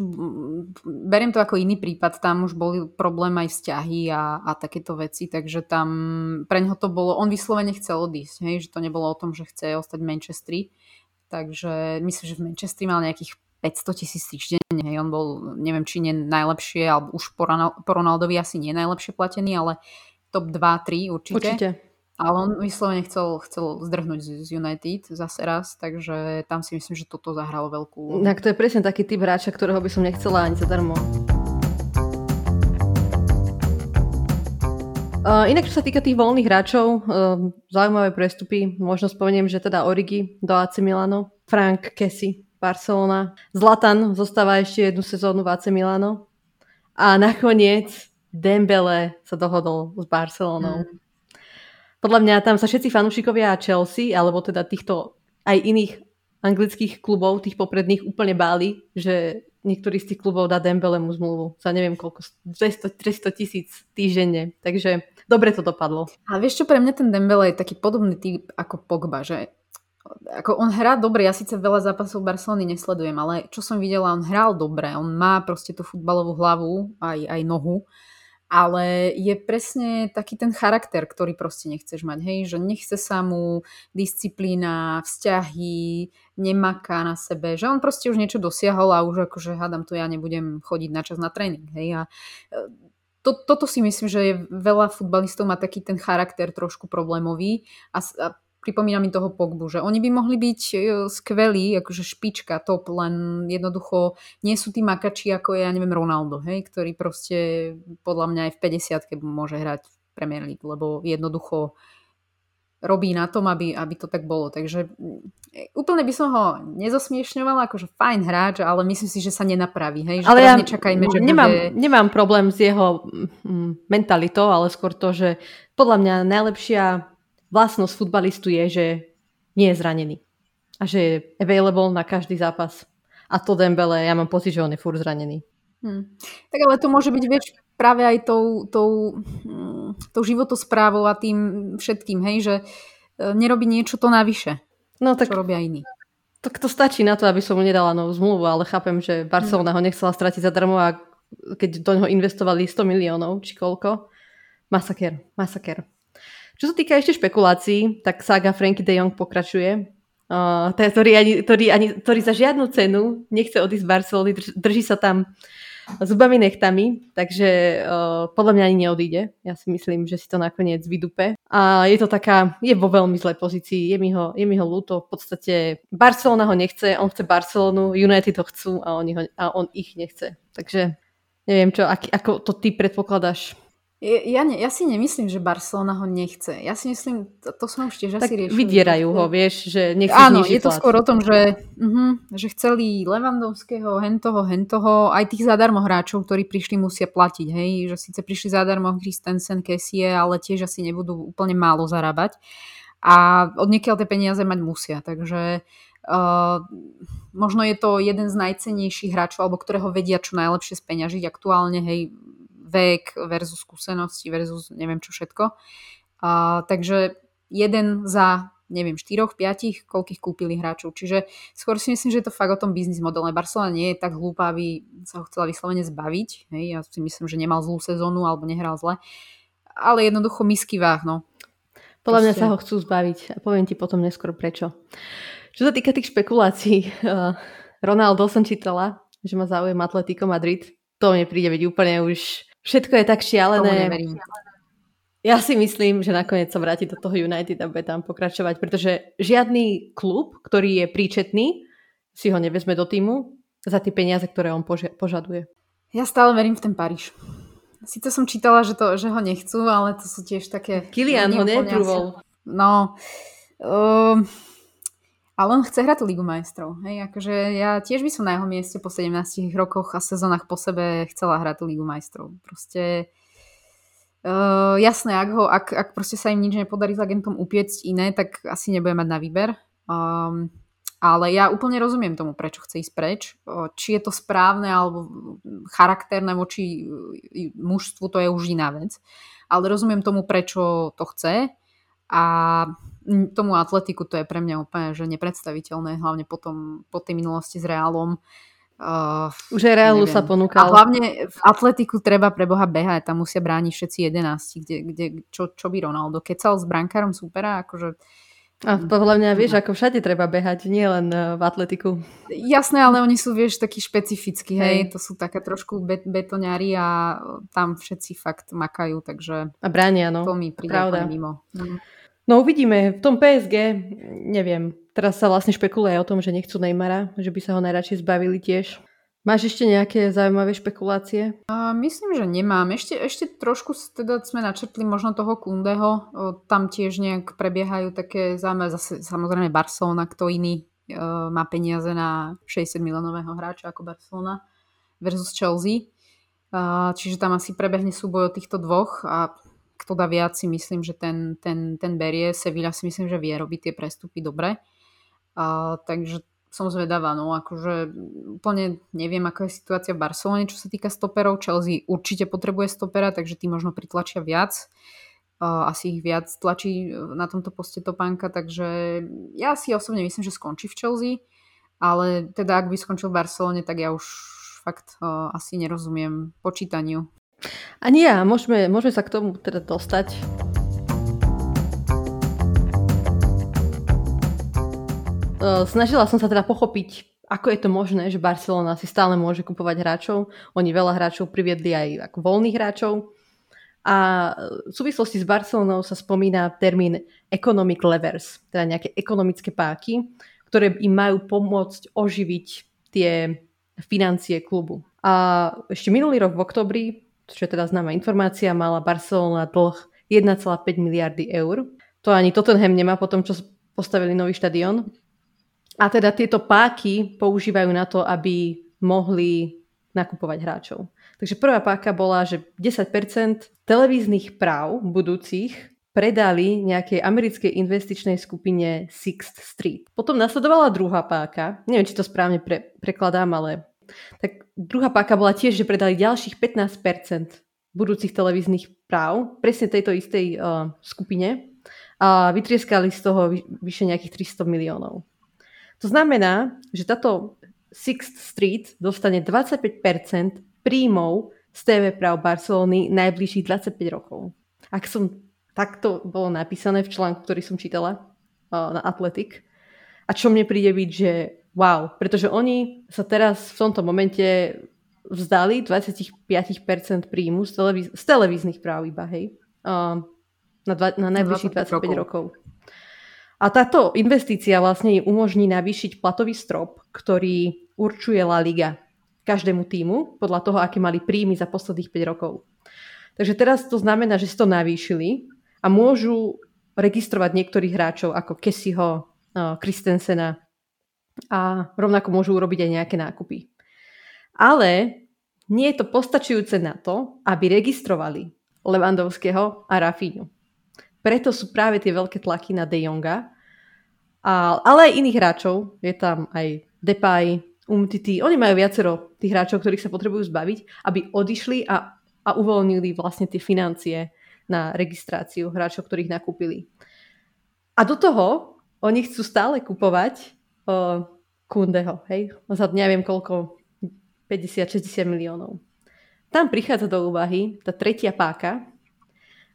beriem to ako iný prípad, tam už boli problém aj vzťahy a, a takéto veci, takže tam preňho to bolo, on vyslovene chcel odísť, hej, že to nebolo o tom, že chce ostať v Manchestri, Takže myslím, že v Manchestri mal nejakých päťsto tisíc týždenne. Hej, on bol, neviem, či nie najlepšie, alebo už po, po Ronaldovi asi nie najlepšie platený, ale top dva tri určite. Určite. Ale on vyslovene chcel, chcel zdrhnúť z United zase raz, takže tam si myslím, že toto zahralo veľkú. Tak to je presne taký typ hráča, ktorého by som nechcela ani zadarmo. Uh, inak, čo sa týka tých voľných hráčov, uh, zaujímavé prestupy. Možno spomeniem, že teda Origi do á cé Milano, Frank Kessi, Barcelona, Zlatan zostáva ešte jednu sezónu v á cé Milano a nakoniec Dembele sa dohodol s Barcelonou. Mm. Podľa mňa tam sa všetci fanúšikovia Chelsea, alebo teda týchto aj iných anglických klubov, tých popredných, úplne báli, že niektorý z tých klubov dá Dembelemu zmluvu za neviem koľko, dvesto, tristo tisíc týždenne, takže dobre to dopadlo. A vieš čo, pre mňa ten Dembele je taký podobný typ ako Pogba, že ako on hrá dobre, ja síce veľa zápasov Barcelony nesledujem, ale čo som videla, on hral dobre, on má proste tú futbalovú hlavu, aj, aj nohu, ale je presne taký ten charakter, ktorý proste nechceš mať, hej, že nechce sa mu disciplína, vzťahy, nemaká na sebe, že on proste už niečo dosiahol a už akože hádam to, ja nebudem chodiť na čas na tréning, hej, a to, toto si myslím, že je, veľa futbalistov má taký ten charakter trošku problémový a, a pripomína mi toho Pogbu, že oni by mohli byť skvelí, akože špička, top, len jednoducho nie sú tí makači ako je, ja neviem, Ronaldo, hej, ktorý proste podľa mňa aj v päťdesiatke môže hrať v Premier League, lebo jednoducho robí na tom, aby, aby to tak bolo. Takže úplne by som ho nezosmiešňovala, akože fajn hráč, ale myslím si, že sa nenapraví. Hej? Že ale ja nečakajme, že nemám, bude... nemám problém s jeho mentalitou, ale skôr to, že podľa mňa najlepšia vlastnosť futbalistu je, že nie je zranený. A že je available na každý zápas. A to Dembele, ja mám pocit, že on je furt zranený. Hmm. Tak ale to môže byť, vieš, práve aj tou, tou, tou životosprávou a tým všetkým, hej, že nerobí niečo to navyše, no, tak, čo robia iní. Tak to stačí na to, aby som mu nedala novú zmluvu, ale chápem, že Barcelona hmm. ho nechcela stratiť zadarmo a keď do neho investovali sto miliónov, či koľko, masaker, masaker. Čo sa týka ešte špekulácií, tak saga Frankie de Jong pokračuje. Uh, ktorý, ani, ktorý, ani, ktorý za žiadnu cenu nechce odísť z Barcelony, drž, drží sa tam zubami nechtami, takže uh, podľa mňa ani neodíde. Ja si myslím, že si to nakoniec vydupe. A je to taká, je vo veľmi zlej pozícii, je mi ho, je mi ho ľúto. V podstate Barcelona ho nechce, on chce Barcelonu, United ho chcú a, oni ho, a on ich nechce. Takže neviem, čo, ak, ako to ty predpokladáš. Ja, ja si nemyslím, že Barcelona ho nechce. Ja si myslím, to, to som už tiež tak asi riešil. Tak vydierajú ho, vieš, že nechce znižiť. Áno, je to skôr o tom, že, uh-huh, že chceli Levandovského, hentoho, hentoho, aj tých zadarmo hráčov, ktorí prišli, musia platiť, hej. Že síce prišli zadarmo Christensen, Kessie, ale tiež asi nebudú úplne málo zarábať. A odniekiaľ tie peniaze mať musia, takže... Uh, možno je to jeden z najcennejších hráčov, alebo ktorého vedia čo najlepšie speňažiť aktuálne, hej, vek versus skúsenosti versus neviem čo všetko. A, takže jeden za neviem štyroch, piatich, koľkých kúpili hráčov. Čiže skôr si myslím, že je to fakt o tom biznis modele. Barcelona nie je tak hlúpa, aby sa ho chcela vyslovene zbaviť. Hej, ja si myslím, že nemal zlú sezónu alebo nehral zle. Ale jednoducho misky váh. No. Podľa mňa sa ho chcú zbaviť. A poviem ti potom neskôr prečo. Čo sa týka tých špekulácií, uh, Ronaldo som čítala, že ma záujem Atlético Madrid. To mne príde byť úplne už... Všetko je tak šialené. Ja si myslím, že nakoniec sa vráti do toho United a bude tam pokračovať, pretože žiadny klub, ktorý je príčetný, si ho nevezme do týmu za tie peniaze, ktoré on požaduje. Ja stále verím v ten Paríž. Sice som čítala, že, to, že ho nechcú, ale to sú tiež také... Kylian ho neprúval. No... Um... Ale on chce hrať Ligu majstrov. Hej, akože ja tiež by som na jeho mieste po sedemnástich rokoch a sezónach po sebe chcela hrať Ligu majstrov. Proste uh, jasné, ak, ho, ak, ak proste sa im nič nepodarí s agentom upiecť iné, tak asi nebude mať na výber. Um, ale ja úplne rozumiem tomu, prečo chce ísť preč. Či je to správne alebo charakterné voči mužstvu, to je už iná vec. Ale rozumiem tomu, prečo to chce. A tomu Atletiku to je pre mňa úplne že nepredstaviteľné, hlavne potom po tej minulosti s Reálom. Uh, Už aj Reálu neviem. Sa ponúkal. A hlavne v Atletiku treba pre Boha behať, tam musia brániť všetci jedenácti, kde, kde, čo, čo by Ronaldo kecal s brankárom supera, akože A podľa mňa, vieš, ako všade treba behať, nie len v atletiku. Jasné, ale oni sú, vieš, takí špecifickí, hej. hej. To sú také trošku bet- betoňári a tam všetci fakt makajú, takže... A bránia, no. To mi príde mimo. Mm. No uvidíme, v tom pé es gé, neviem, teraz sa vlastne špekuluje o tom, že nechcú Neymara, že by sa ho najradšej zbavili tiež. Máš ešte nejaké zaujímavé špekulácie? Uh, myslím, že nemám. Ešte, ešte trošku teda sme načrtli možno toho Kundeho. O, tam tiež nejak prebiehajú také zaujímavé. Zase, samozrejme Barcelona, kto iný e, má peniaze na šesťdesiat miliónového hráča ako Barcelona versus Chelsea. Uh, čiže tam asi prebehne súboj o týchto dvoch a kto dá viac, si myslím, že ten, ten, ten berie. Sevilla si myslím, že vie robiť tie prestupy dobre. Uh, takže som zvedavá, no akože úplne neviem, aká je situácia v Barcelone, čo sa týka stoperov. Chelsea určite potrebuje stopera, takže tí možno pritlačia viac. Asi ich viac tlačí na tomto poste topánka, takže ja si osobne myslím, že skončí v Chelsea, ale teda ak by skončil v Barcelone, tak ja už fakt asi nerozumiem počítaniu. Ani ja, môžeme, môžeme sa k tomu teda dostať. Snažila som sa teda pochopiť, ako je to možné, že Barcelona si stále môže kupovať hráčov. Oni veľa hráčov priviedli aj ako voľných hráčov. A v súvislosti s Barcelonou sa spomína termín economic levers, teda nejaké ekonomické páky, ktoré im majú pomôcť oživiť tie financie klubu. A ešte minulý rok v októbri, čo je teda známa informácia, mala Barcelona dlh jeden celá päť miliardy eur. To ani Tottenham nemá po tom, čo postavili nový štadión. A teda tieto páky používajú na to, aby mohli nakupovať hráčov. Takže prvá páka bola, že desať percent televíznych práv budúcich predali nejakej americkej investičnej skupine Sixth Street. Potom nasledovala druhá páka, neviem, či to správne pre, prekladám, ale tak druhá páka bola tiež, že predali ďalších pätnásť percent budúcich televíznych práv presne tejto istej uh, skupine a vytrieskali z toho vy, vyše nejakých tristo miliónov. To znamená, že táto Sixth Street dostane dvadsaťpäť percent príjmov z té vé práv Barcelony najbližších dvadsaťpäť rokov. Ak som takto bolo napísané v článku, ktorý som čítala uh, na Athletic. A čo mne príde byť, že wow, pretože oni sa teraz v tomto momente vzdali dvadsaťpäť percent príjmu z, televíz- z televíznych práv iba, hej, uh, na, dva- na najbližších dvadsaťpäť rokov. A táto investícia vlastne im umožní navýšiť platový strop, ktorý určuje La Liga každému tímu podľa toho, aké mali príjmy za posledných päť rokov. Takže teraz to znamená, že si to navýšili a môžu registrovať niektorých hráčov ako Kessiho, Christensena a rovnako môžu urobiť aj nejaké nákupy. Ale nie je to postačujúce na to, aby registrovali Lewandowského a Rafinhu. Preto sú práve tie veľké tlaky na De Jonga, a, ale aj iných hráčov. Je tam aj Depay, Umtiti. Oni majú viacero tých hráčov, ktorých sa potrebujú zbaviť, aby odišli a, a uvoľnili vlastne tie financie na registráciu hráčov, ktorých nakúpili. A do toho oni chcú stále kupovať uh, Kundeho, hej? Za neviem koľko, päťdesiat až šesťdesiat miliónov. Tam prichádza do úvahy tá tretia páka.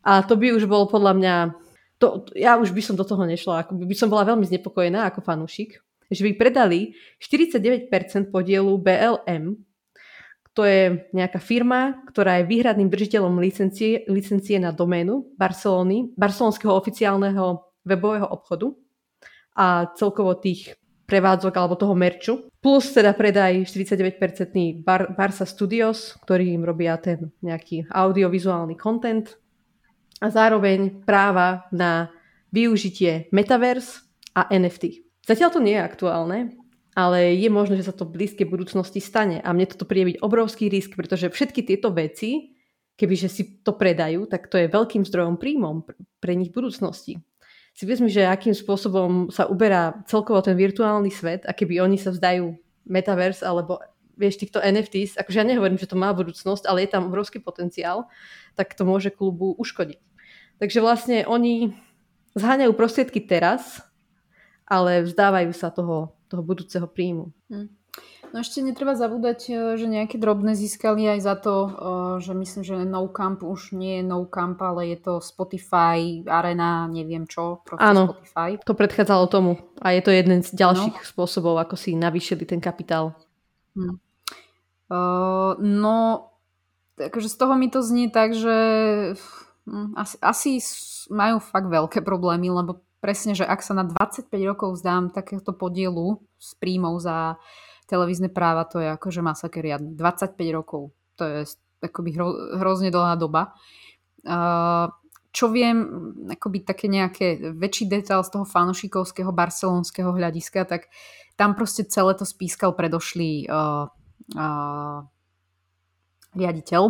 A to by už bolo podľa mňa... To, ja už by som do toho nešla. Ako by som bola veľmi znepokojená ako fanúšik. Že by predali štyridsaťdeväť percent podielu bé el em. To je nejaká firma, ktorá je výhradným držiteľom licencie, licencie na doménu Barcelony, barcelonského oficiálneho webového obchodu a celkovo tých prevádzok alebo toho merču. Plus teda predaj štyridsaťdeväť percent Bar- Barca Studios, ktorý im robia ten nejaký audiovizuálny content. A zároveň práva na využitie Metaverse a en ef tí. Zatiaľ to nie je aktuálne, ale je možné, že sa to v blízkej budúcnosti stane. A mne toto príde byť obrovský risk, pretože všetky tieto veci, kebyže si to predajú, tak to je veľkým zdrojom príjmom pre nich v budúcnosti. Si vezmi, že akým spôsobom sa uberá celkovo ten virtuálny svet a keby oni sa vzdajú Metaverse alebo... vieš, týchto en ef tí, akože ja nehovorím, že to má budúcnosť, ale je tam obrovský potenciál, tak to môže klubu uškodiť. Takže vlastne oni zháňajú prostriedky teraz, ale vzdávajú sa toho, toho budúceho príjmu. No No ešte netreba zabúdať, že nejaké drobné získali aj za to, že myslím, že No Camp už nie je No Camp, ale je to Spotify, Arena, neviem čo. Áno, Spotify. To predchádzalo tomu a je to jeden z ďalších no. spôsobov, ako si navýšili ten kapitál. Hm. Uh, no, takže z toho mi to znie tak, že hm, asi, asi majú fakt veľké problémy, lebo presne, že ak sa na dvadsaťpäť rokov vzdám takéhoto podielu s príjmov za televízne práva, to je akože masaker riadny. dvadsaťpäť rokov, to je akoby hro, hrozne dlhá doba. Uh, čo viem, akoby také nejaké väčší detail z toho fanošikovského barcelonského hľadiska, tak tam proste celé to spískal predošlý uh, uh, riaditeľ.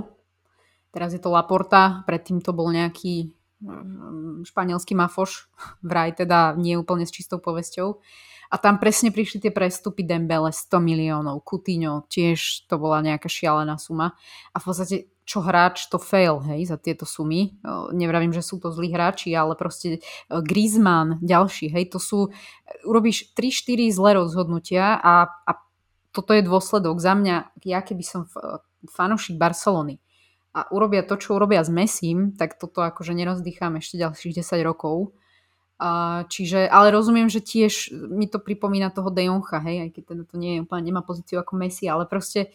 Teraz je to Laporta, predtým to bol nejaký um, španielský mafoš, vraj teda nie úplne s čistou povesťou. A tam presne prišli tie prestupy Dembele, sto miliónov, Coutinho, tiež to bola nejaká šialená suma. A v podstate, čo hráč, to fail, hej, za tieto sumy. Nevravím, že sú to zlí hráči, ale proste Griezmann, ďalší, hej, to sú, urobíš tri štyri zlé rozhodnutia a, a toto je dôsledok. Za mňa, ja keby som fanúšik Barcelony a urobia to, čo urobia s Messim, tak toto akože nerozdychám ešte ďalších desať rokov. Uh, čiže, ale rozumiem, že tiež mi to pripomína toho De Jongha, hej, aj keď teda to nie je úplne, nemá pozíciu ako Messi, ale proste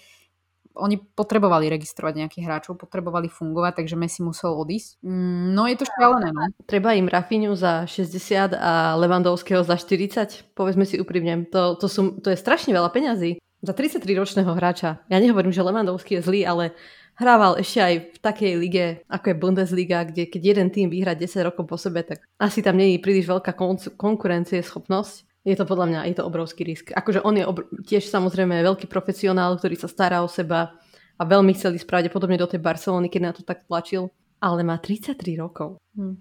oni potrebovali registrovať nejakých hráčov, potrebovali fungovať, takže Messi musel odísť. Mm, no je to škálené. No? Treba im Rafinhu za šesťdesiat a Lewandowského za štyridsať, povedzme si úprimne, to, to, sú, to je strašne veľa peňazí. Za tridsaťtriročného hráča, ja nehovorím, že Lewandowský je zlý, ale hrával ešte aj v takej lige, ako je Bundesliga, kde keď jeden tým vyhrá desať rokov po sebe, tak asi tam nie je príliš veľká kon- konkurencieschopnosť. Je to podľa mňa, je to obrovský risk. Akože on je obr- tiež samozrejme veľký profesionál, ktorý sa stará o seba a veľmi chcel ísť pravdepodobne do tej Barcelony, keď na to tak tlačil, ale má tridsaťtri rokov. Hm.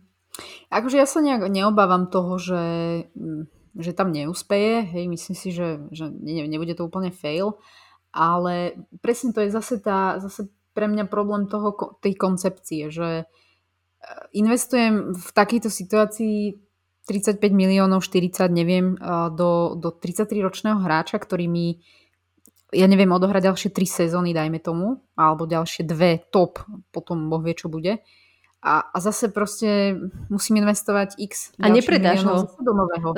Akože ja sa nejak neobávam toho, že, že tam neúspeje. Hej, myslím si, že, že ne, nebude to úplne fail, ale presne to je zase tá... Zase pre mňa problém toho, tej koncepcie, že investujem v takejto situácii tridsaťpäť miliónov, štyridsať, neviem, do, do tridsaťtriročného hráča, ktorý mi, ja neviem, odohrá ďalšie tri sezóny, dajme tomu, alebo ďalšie dve top, potom Boh vie, čo bude. A, a zase proste musím investovať x a nepredáš ho.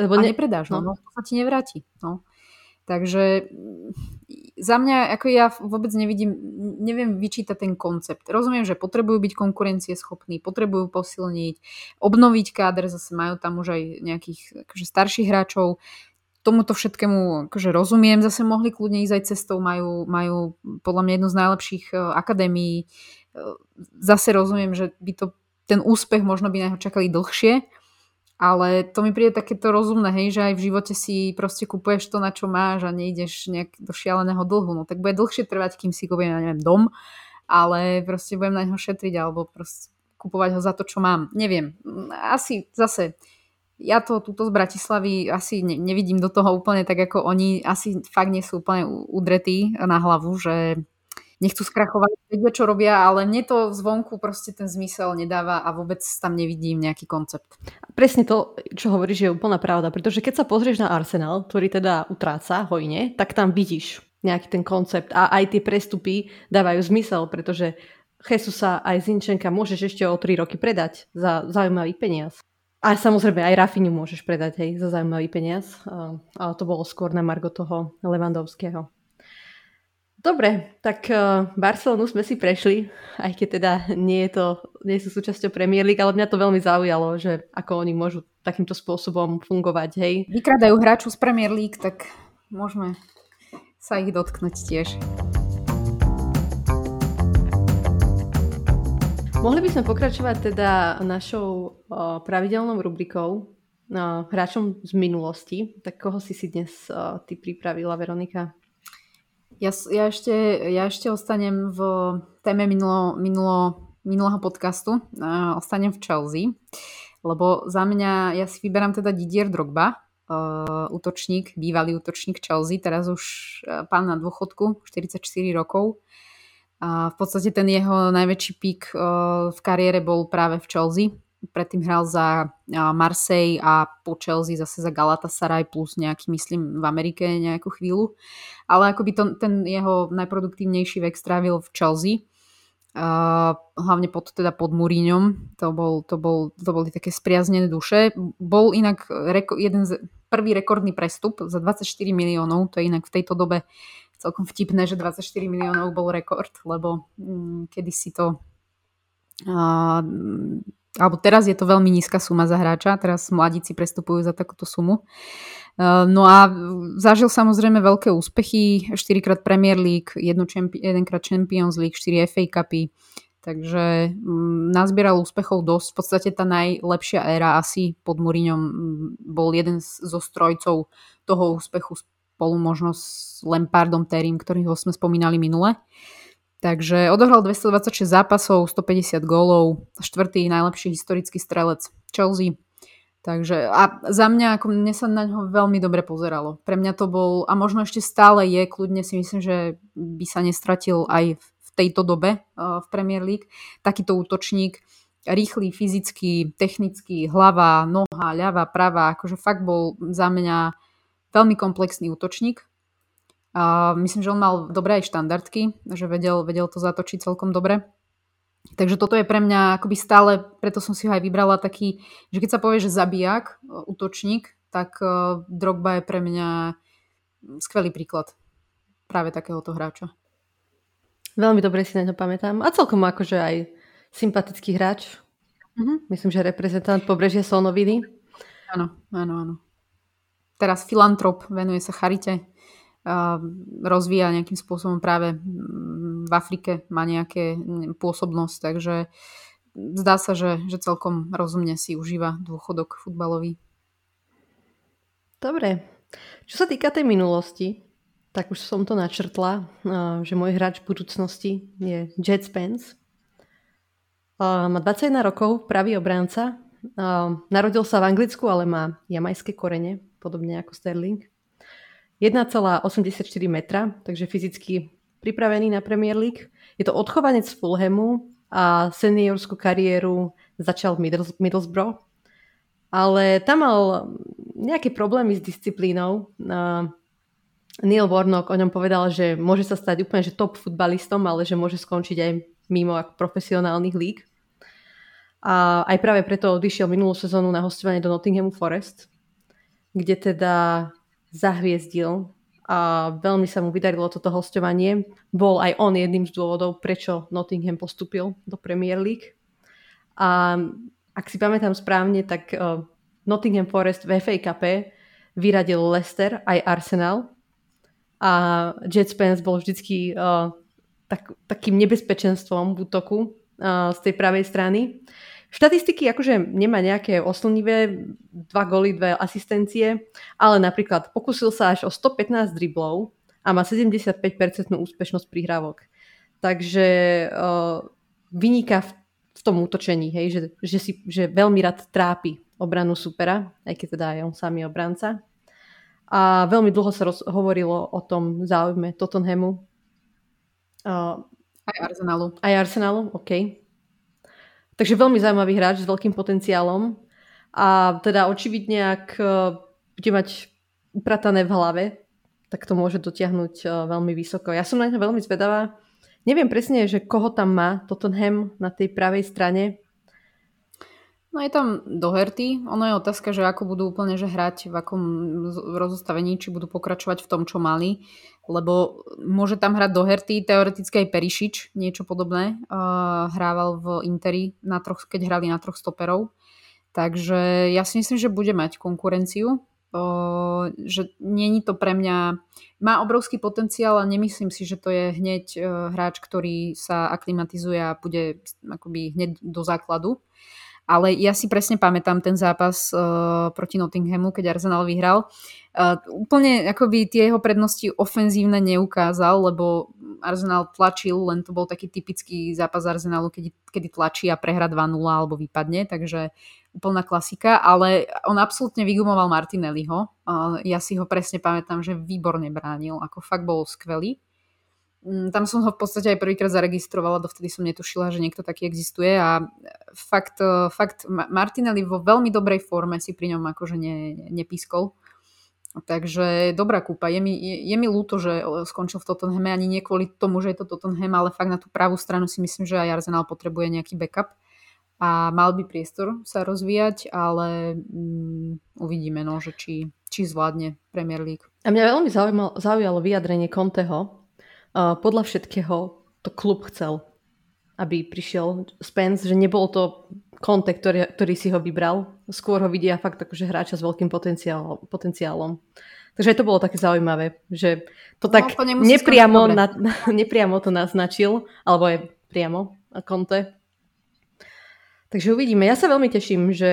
Lebo ne... A nepredáš ho, no. no, to sa ti nevráti, no. Takže za mňa, ako ja vôbec nevidím, neviem vyčítať ten koncept. Rozumiem, že potrebujú byť konkurencieschopní, potrebujú posilniť, obnoviť káder, zase majú tam už aj nejakých akože starších hráčov. Tomuto všetkému akože rozumiem, zase mohli kľudne ísť aj cestou, majú, majú podľa mňa jednu z najlepších akadémií. Zase rozumiem, že by to, ten úspech možno by na neho čakali dlhšie. Ale to mi príde takéto rozumné, hej, že aj v živote si proste kupuješ to, na čo máš a nejdeš nejak do šialeného dlhu. No tak bude dlhšie trvať, kým si kúpim, ja neviem, dom, ale proste budem na neho šetriť alebo proste kupovať ho za to, čo mám. Neviem, asi zase, ja to túto z Bratislavy asi ne, nevidím do toho úplne tak, ako oni asi fakt nie sú úplne udretí na hlavu, že nechcú skrachovať, vedia, čo robia, ale mne to zvonku proste ten zmysel nedáva a vôbec tam nevidím nejaký koncept. Presne to, čo hovoríš, je úplná pravda, pretože keď sa pozrieš na Arsenal, ktorý teda utráca hojne, tak tam vidíš nejaký ten koncept a aj tie prestupy dávajú zmysel, pretože Jesusa aj Zinčenka môžeš ešte o tri roky predať za zaujímavý peniaz. A samozrejme aj Rafinhu môžeš predať, hej, za zaujímavý peniaz, ale to bolo skôr na margo toho Lewandowského. Dobre, tak Barcelonu sme si prešli, aj keď teda nie, je to, nie sú súčasťou Premier League, ale mňa to veľmi zaujalo, že ako oni môžu takýmto spôsobom fungovať, hej. Vykradajú hráču z Premier League, tak môžeme sa ich dotknúť tiež. Mohli by sme pokračovať teda našou uh, pravidelnou rubrikou uh, hráčom z minulosti. Tak koho si si dnes uh, ty pripravila, Veronika? Ja, ja, ešte, ja ešte ostanem v téme minulo, minulo, minulého podcastu, uh, ostanem v Chelsea, lebo za mňa, ja si vyberám teda Didier Drogba, uh, útočník, bývalý útočník Chelsea, teraz už uh, pán na dôchodku, štyridsaťštyri rokov. Uh, v podstate ten jeho najväčší pík uh, v kariére bol práve v Chelsea, predtým hral za Marseille a po Chelsea zase za Galatasaray plus nejaký, myslím, v Amerike nejakú chvíľu. Ale akoby to, ten jeho najproduktívnejší vek strávil v Chelsea. Uh, hlavne pod, teda pod Mourinhom. To, bol, to, bol, to boli také spriaznené duše. Bol inak reko, jeden z, prvý rekordný prestup za dvadsaťštyri miliónov. To je inak v tejto dobe celkom vtipné, že dvadsaťštyri miliónov bol rekord, lebo um, kedysi to... Uh, alebo teraz je to veľmi nízka suma za hráča, teraz mladíci prestupujú za takúto sumu. No a zažil samozrejme veľké úspechy, štyrikrát Premier League, jedenkrát Champions League, štyri ef á Cupy, takže nazbieral úspechov dosť. V podstate tá najlepšia éra asi pod Mourinhom bol jeden zo strojcov toho úspechu spolu možno s Lampardom, Terrym, ktorého sme spomínali minule. Takže odohral dvestodvadsaťšesť zápasov, stopäťdesiat gólov, štvrtý najlepší historický strelec Chelsea. Takže a za mňa, ako mne sa na ňo veľmi dobre pozeralo. Pre mňa to bol, a možno ešte stále je, kľudne si myslím, že by sa nestratil aj v tejto dobe v Premier League. Takýto útočník, rýchly, fyzický, technický, hlava, noha, ľava, pravá, akože fakt bol za mňa veľmi komplexný útočník. A myslím, že on mal dobré aj štandardky, že vedel, vedel to zatočiť celkom dobre. Takže toto je pre mňa akoby stále, preto som si ho aj vybrala taký, že keď sa povie, že zabijak, útočník, tak Drogba je pre mňa skvelý príklad práve takéhoto hráča. Veľmi dobre si na to pamätám a celkom akože aj sympatický hráč. Mm-hmm. Myslím, že reprezentant pobrežia Solnoviny. Áno, áno, áno. Teraz filantrop, venuje sa charite. Rozvíja nejakým spôsobom práve v Afrike, má nejaké pôsobnosť, takže zdá sa, že, že celkom rozumne si užíva dôchodok futbalový. Dobre. Čo sa týka tej minulosti, tak už som to načrtla, že môj hráč v budúcnosti je Jet Spence. Má dvadsaťjeden rokov, pravý obránca. Narodil sa v Anglicku, ale má jamajské korene, podobne ako Sterling. jeden celá osemdesiatštyri metra, takže fyzicky pripravený na Premier League. Je to odchovanec z Fulhamu a seniorskú kariéru začal v Middlesbrough. Ale tam mal nejaké problémy s disciplínou. Neil Warnock o ňom povedal, že môže sa stať úplne že top futbalistom, ale že môže skončiť aj mimo profesionálnych líg. A aj práve preto odišiel minulú sezónu na hostovanie do Nottinghamu Forest, kde teda... zahviezdil a veľmi sa mu vydarilo toto hosťovanie. Bol aj on jedným z dôvodov, prečo Nottingham postúpil do Premier League. A ak si pamätám správne, tak uh, Nottingham Forest v ef á Cupe vyradil Leicester aj Arsenal a Jet Spence bol vždycky uh, tak, takým nebezpečenstvom v útoku uh, z tej pravej strany. Štatistiky akože nemá nejaké oslnivé, dva góly, dve asistencie, ale napríklad pokusil sa až o stopätnásť driblov a má sedemdesiatpäť percent úspešnosť prihrávok. Takže uh, vyniká v, v tom útočení, hej, že, že, si, že veľmi rád trápi obranu supera, aj keď teda aj on sám je obranca. A veľmi dlho sa roz, hovorilo o tom záujme Tottenhamu. Uh, aj Arsenalu. Aj Arsenalu, okej. Okay. Takže veľmi zaujímavý hráč s veľkým potenciálom a teda očividne, ak bude mať upratané v hlave, tak to môže dotiahnuť veľmi vysoko. Ja som na ňa veľmi zvedavá. Neviem presne, že koho tam má Tottenham na tej pravej strane. No je tam Doherty. Ono je otázka, že ako budú úplne že hrať, v akom rozostavení, či budú pokračovať v tom, čo mali. Lebo môže tam hrať Doherty, teoreticky aj Perišič, niečo podobné. Uh, hrával v Interi, na troch, keď hrali na troch stoperov. Takže ja si myslím, že bude mať konkurenciu. Uh, že není to pre mňa... Má obrovský potenciál a nemyslím si, že to je hneď uh, hráč, ktorý sa aklimatizuje a bude akoby hneď do základu. Ale ja si presne pamätám ten zápas uh, proti Nottinghamu, keď Arsenal vyhral. Uh, úplne akoby tie jeho prednosti ofenzívne neukázal, lebo Arsenal tlačil, len to bol taký typický zápas Arsenalu, kedy, kedy tlačí a prehra dva nula alebo vypadne, takže úplná klasika, ale on absolútne vygumoval Martinelliho. Uh, ja si ho presne pamätám, že výborne bránil, ako fakt bol skvelý. tam som ho v podstate aj prvýkrát zaregistrovala, dovtedy som netušila, že niekto taký existuje a fakt, fakt Martinelli vo veľmi dobrej forme si pri ňom akože ne, nepískol. Takže dobrá kúpa. Je mi, je, je mi ľúto, že skončil v Tottenhame, ani nie kvôli tomu, že je to Tottenham, ale fakt na tú pravú stranu si myslím, že aj Arsenal potrebuje nejaký backup a mal by priestor sa rozvíjať, ale um, uvidíme, no, že či, či zvládne Premier League. A mňa veľmi zaujímalo, zaujalo vyjadrenie Conteho. Uh, podľa všetkého to klub chcel, aby prišiel Spence, že nebol to Conte, ktorý, ktorý si ho vybral. Skôr ho vidia fakt akože hráča s veľkým potenciálom. potenciálom. Takže to bolo také zaujímavé, že to no, tak to nepriamo, na, nepriamo to naznačil, alebo je priamo Conte. Takže uvidíme. Ja sa veľmi teším, že,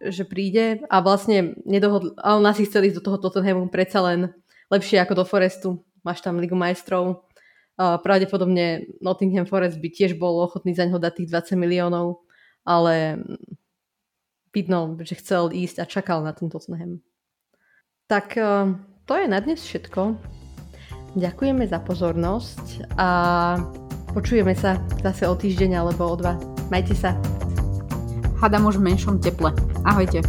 že príde a vlastne nedohodl... Ale nás si chceli ísť do toho Tottenhamu predsa len lepšie ako do Forestu. Máš tam Ligu majstrov. Uh, pravdepodobne Nottingham Forest by tiež bol ochotný zaňho dať tých dvadsať miliónov. Ale vidno, že chcel ísť a čakal na ten Tottenham. Tak to je na dnes všetko. Ďakujeme za pozornosť a počujeme sa zase o týždeň alebo o dva. Majte sa. Hádam už v menšom teple. Ahojte.